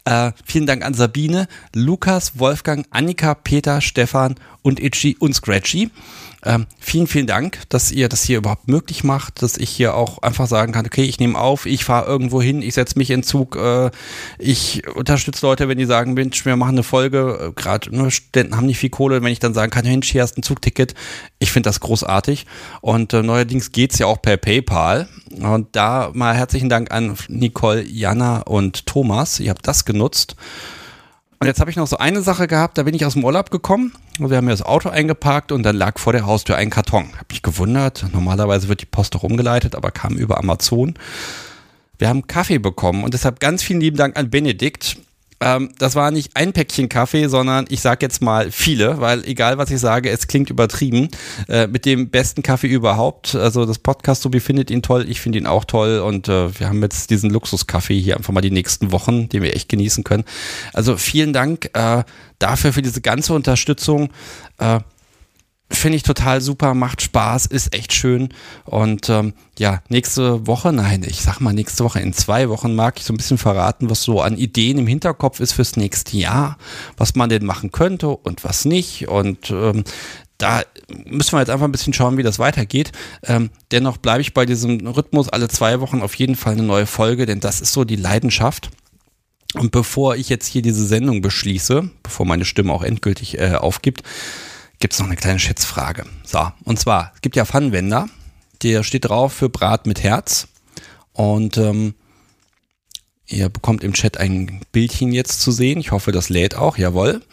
Äh, vielen Dank an Sabine, Lukas, Wolfgang, Annika, Peter, Stefan und Itchy und Scratchy. Ähm, vielen, vielen Dank, dass ihr das hier überhaupt möglich macht, dass ich hier auch einfach sagen kann, okay, ich nehme auf, ich fahre irgendwo hin, ich setze mich in Zug, äh, ich unterstütze Leute, wenn die sagen, Mensch, wir machen eine Folge, äh, gerade ne, Studenten haben nicht viel Kohle, wenn ich dann sagen kann, Mensch, hier hast ein Zugticket, ich finde das großartig und äh, neuerdings geht es ja auch per PayPal und da mal herzlichen Dank an Nicole, Jana und Thomas, ihr habt das genutzt. Und jetzt habe ich noch so eine Sache gehabt, da bin ich aus dem Urlaub gekommen und wir haben mir das Auto eingeparkt und dann lag vor der Haustür ein Karton. Habe mich gewundert, normalerweise wird die Post doch rumgeleitet, aber kam über Amazon. Wir haben Kaffee bekommen und deshalb ganz vielen lieben Dank an Benedikt. Ähm, das war nicht ein Päckchen Kaffee, sondern ich sage jetzt mal viele, weil egal was ich sage, es klingt übertrieben. Äh, mit dem besten Kaffee überhaupt, also das Podcast-Subi findet ihn toll, ich finde ihn auch toll und äh, wir haben jetzt diesen Luxus-Kaffee hier einfach mal die nächsten Wochen, den wir echt genießen können. Also vielen Dank äh, dafür, für diese ganze Unterstützung. Äh, Finde ich total super, macht Spaß, ist echt schön und ähm, ja, nächste Woche, nein, ich sag mal nächste Woche, in zwei Wochen mag ich so ein bisschen verraten, was so an Ideen im Hinterkopf ist fürs nächste Jahr, was man denn machen könnte und was nicht und ähm, da müssen wir jetzt einfach ein bisschen schauen, wie das weitergeht. Ähm, dennoch bleibe ich bei diesem Rhythmus, alle zwei Wochen auf jeden Fall eine neue Folge, denn das ist so die Leidenschaft. Und bevor ich jetzt hier diese Sendung beschließe, bevor meine Stimme auch endgültig äh, aufgibt, gibt es noch eine kleine Schätzfrage. So, und zwar, es gibt ja Pfannenwender, der steht drauf für Brat mit Herz und ähm, ihr bekommt im Chat ein Bildchen jetzt zu sehen, ich hoffe, das lädt auch, jawohl,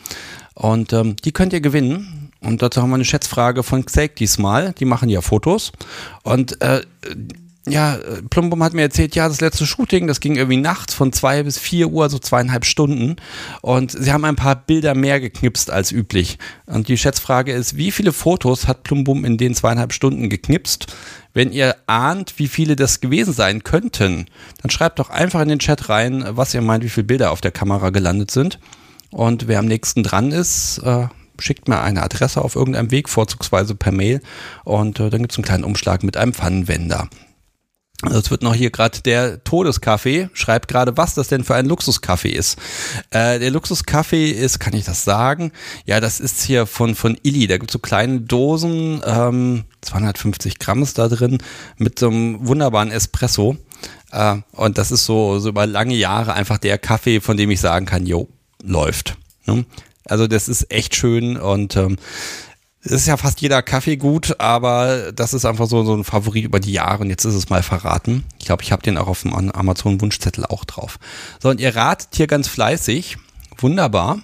und ähm, die könnt ihr gewinnen und dazu haben wir eine Schätzfrage von Xelk diesmal, die machen ja Fotos und äh, ja, Plumbum hat mir erzählt, ja, das letzte Shooting, das ging irgendwie nachts von zwei bis vier Uhr, so zweieinhalb Stunden. Und sie haben ein paar Bilder mehr geknipst als üblich. Und die Schätzfrage ist, wie viele Fotos hat Plumbum in den zweieinhalb Stunden geknipst? Wenn ihr ahnt, wie viele das gewesen sein könnten, dann schreibt doch einfach in den Chat rein, was ihr meint, wie viele Bilder auf der Kamera gelandet sind. Und wer am nächsten dran ist, äh, schickt mir eine Adresse auf irgendeinem Weg, vorzugsweise per Mail. Und äh, dann gibt's einen kleinen Umschlag mit einem Pfannenwender. Also es wird noch hier gerade der Todeskaffee, schreibt gerade, was das denn für ein Luxuskaffee ist. Äh, der Luxuskaffee ist, kann ich das sagen? Ja, das ist hier von, von Illy. Da gibt es so kleine Dosen, ähm, zweihundertfünfzig Gramm ist da drin, mit so einem wunderbaren Espresso. Äh, und das ist so, so über lange Jahre einfach der Kaffee, von dem ich sagen kann, jo, läuft. Ne? Also das ist echt schön und ähm, es ist ja fast jeder Kaffee gut, aber das ist einfach so, so ein Favorit über die Jahre und jetzt ist es mal verraten. Ich glaube, ich habe den auch auf dem Amazon-Wunschzettel auch drauf. So, und ihr ratet hier ganz fleißig. Wunderbar.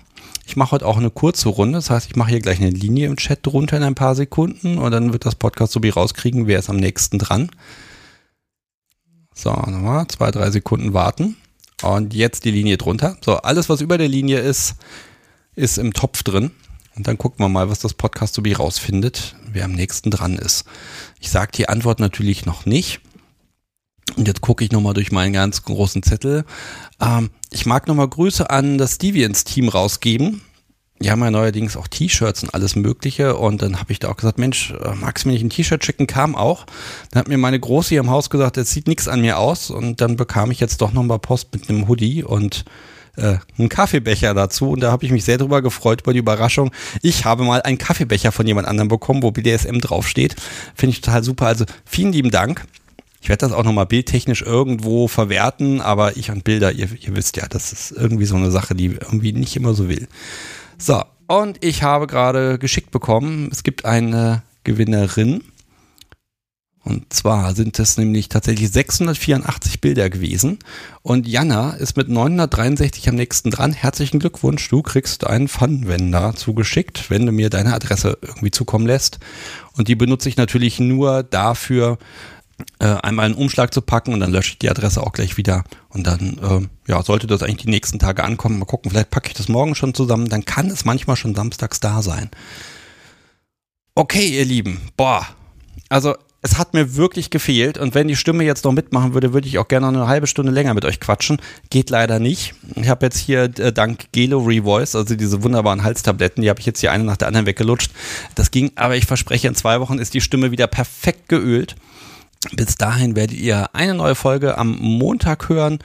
Ich mache heute auch eine kurze Runde, das heißt, ich mache hier gleich eine Linie im Chat drunter in ein paar Sekunden und dann wird das Podcast so wie rauskriegen, wer ist am nächsten dran. So, nochmal zwei, drei Sekunden warten und jetzt die Linie drunter. So, alles, was über der Linie ist, ist im Topf drin und dann gucken wir mal, was das Podcast so wie rausfindet, wer am nächsten dran ist. Ich sage die Antwort natürlich noch nicht. Und jetzt gucke ich nochmal durch meinen ganz großen Zettel. Ähm, ich mag nochmal Grüße an das Deviants Team rausgeben. Die haben ja neuerdings auch T-Shirts und alles mögliche. Und dann habe ich da auch gesagt, Mensch, magst du mir nicht ein T-Shirt schicken? Kam auch. Dann hat mir meine Große hier im Haus gesagt, jetzt sieht nichts an mir aus. Und dann bekam ich jetzt doch nochmal Post mit einem Hoodie und äh, einen Kaffeebecher dazu. Und da habe ich mich sehr drüber gefreut, über die Überraschung. Ich habe mal einen Kaffeebecher von jemand anderem bekommen, wo B D S M draufsteht. Finde ich total super. Also vielen lieben Dank. Ich werde das auch nochmal bildtechnisch irgendwo verwerten, aber ich und Bilder, ihr, ihr wisst ja, das ist irgendwie so eine Sache, die irgendwie nicht immer so will. So, und ich habe gerade geschickt bekommen, es gibt eine Gewinnerin. Und zwar sind es nämlich tatsächlich sechshundertvierundachtzig Bilder gewesen. Und Jana ist mit neunhundertdreiundsechzig am nächsten dran. Herzlichen Glückwunsch, du kriegst einen Pfannenwender zugeschickt, wenn du mir deine Adresse irgendwie zukommen lässt. Und die benutze ich natürlich nur dafür, einmal einen Umschlag zu packen und dann lösche ich die Adresse auch gleich wieder und dann äh, ja, sollte das eigentlich die nächsten Tage ankommen. Mal gucken, vielleicht packe ich das morgen schon zusammen, dann kann es manchmal schon samstags da sein. Okay, ihr Lieben, boah, also es hat mir wirklich gefehlt und wenn die Stimme jetzt noch mitmachen würde, würde ich auch gerne noch eine halbe Stunde länger mit euch quatschen. Geht leider nicht. Ich habe jetzt hier äh, dank Gelo Revoice, also diese wunderbaren Halstabletten, die habe ich jetzt hier eine nach der anderen weggelutscht. Das ging, aber ich verspreche, in zwei Wochen ist die Stimme wieder perfekt geölt. Bis dahin werdet ihr eine neue Folge am Montag hören.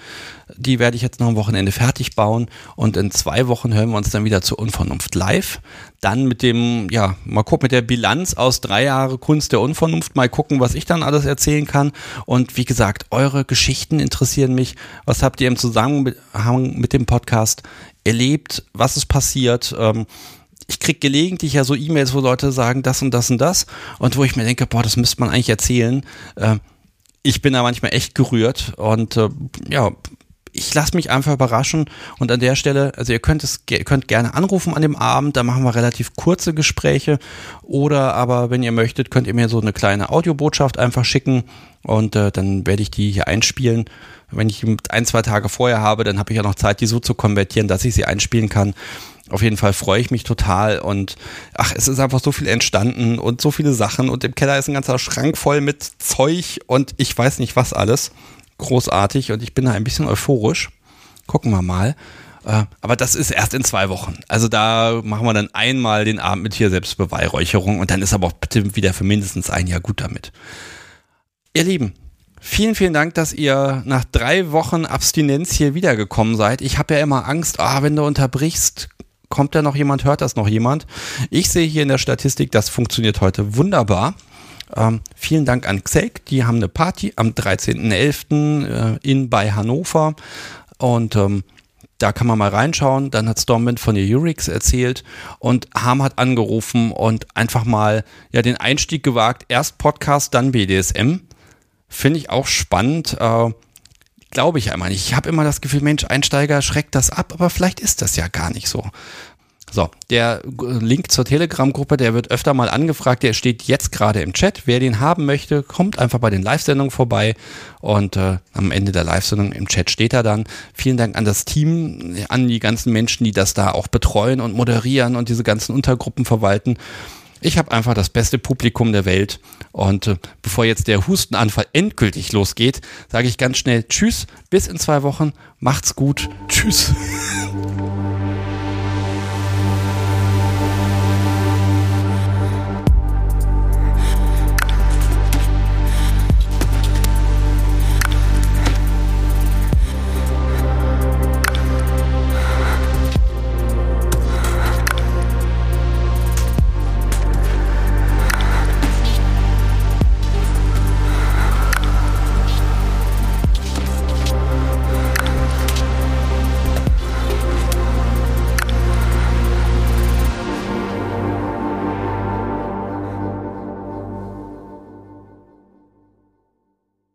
Die werde ich jetzt noch am Wochenende fertig bauen. Und in zwei Wochen hören wir uns dann wieder zu Unvernunft live. Dann mit dem, ja, mal gucken, mit der Bilanz aus drei Jahre Kunst der Unvernunft. Mal gucken, was ich dann alles erzählen kann. Und wie gesagt, eure Geschichten interessieren mich. Was habt ihr im Zusammenhang mit dem Podcast erlebt? Was ist passiert? Ähm, Ich kriege gelegentlich ja so E-Mails, wo Leute sagen, das und das und das. Und wo ich mir denke, boah, das müsste man eigentlich erzählen. Äh, ich bin da manchmal echt gerührt. Und äh, ja, ich lasse mich einfach überraschen. Und an der Stelle, also ihr könnt, es, ihr könnt gerne anrufen an dem Abend. Da machen wir relativ kurze Gespräche. Oder aber, wenn ihr möchtet, könnt ihr mir so eine kleine Audiobotschaft einfach schicken. Und äh, dann werde ich die hier einspielen. Wenn ich die ein, zwei Tage vorher habe, dann habe ich ja noch Zeit, die so zu konvertieren, dass ich sie einspielen kann. Auf jeden Fall freue ich mich total und ach, es ist einfach so viel entstanden und so viele Sachen und im Keller ist ein ganzer Schrank voll mit Zeug und ich weiß nicht was alles. Großartig und ich bin da ein bisschen euphorisch. Gucken wir mal. Aber das ist erst in zwei Wochen. Also da machen wir dann einmal den Abend mit hier Selbstbeweihräucherung und dann ist aber auch bitte wieder für mindestens ein Jahr gut damit. Ihr Lieben, vielen, vielen Dank, dass ihr nach drei Wochen Abstinenz hier wiedergekommen seid. Ich habe ja immer Angst, ah, wenn du unterbrichst, kommt da noch jemand, hört das noch jemand? Ich sehe hier in der Statistik, das funktioniert heute wunderbar. Ähm, vielen Dank an Xelk, die haben eine Party am dreizehnten elften in bei Hannover und ähm, da kann man mal reinschauen. Dann hat Stormwind von der EURIX erzählt und Harm hat angerufen und einfach mal ja den Einstieg gewagt. Erst Podcast, dann B D S M. Finde ich auch spannend. Äh, Glaube ich einmal nicht. Ich habe immer das Gefühl, Mensch, Einsteiger schreckt das ab, aber vielleicht ist das ja gar nicht so. So, der Link zur Telegram-Gruppe, der wird öfter mal angefragt, der steht jetzt gerade im Chat. Wer den haben möchte, kommt einfach bei den Live-Sendungen vorbei und äh, am Ende der Live-Sendung im Chat steht er dann. Vielen Dank an das Team, an die ganzen Menschen, die das da auch betreuen und moderieren und diese ganzen Untergruppen verwalten. Ich habe einfach das beste Publikum der Welt und äh, bevor jetzt der Hustenanfall endgültig losgeht, sage ich ganz schnell Tschüss, bis in zwei Wochen, macht's gut, Tschüss.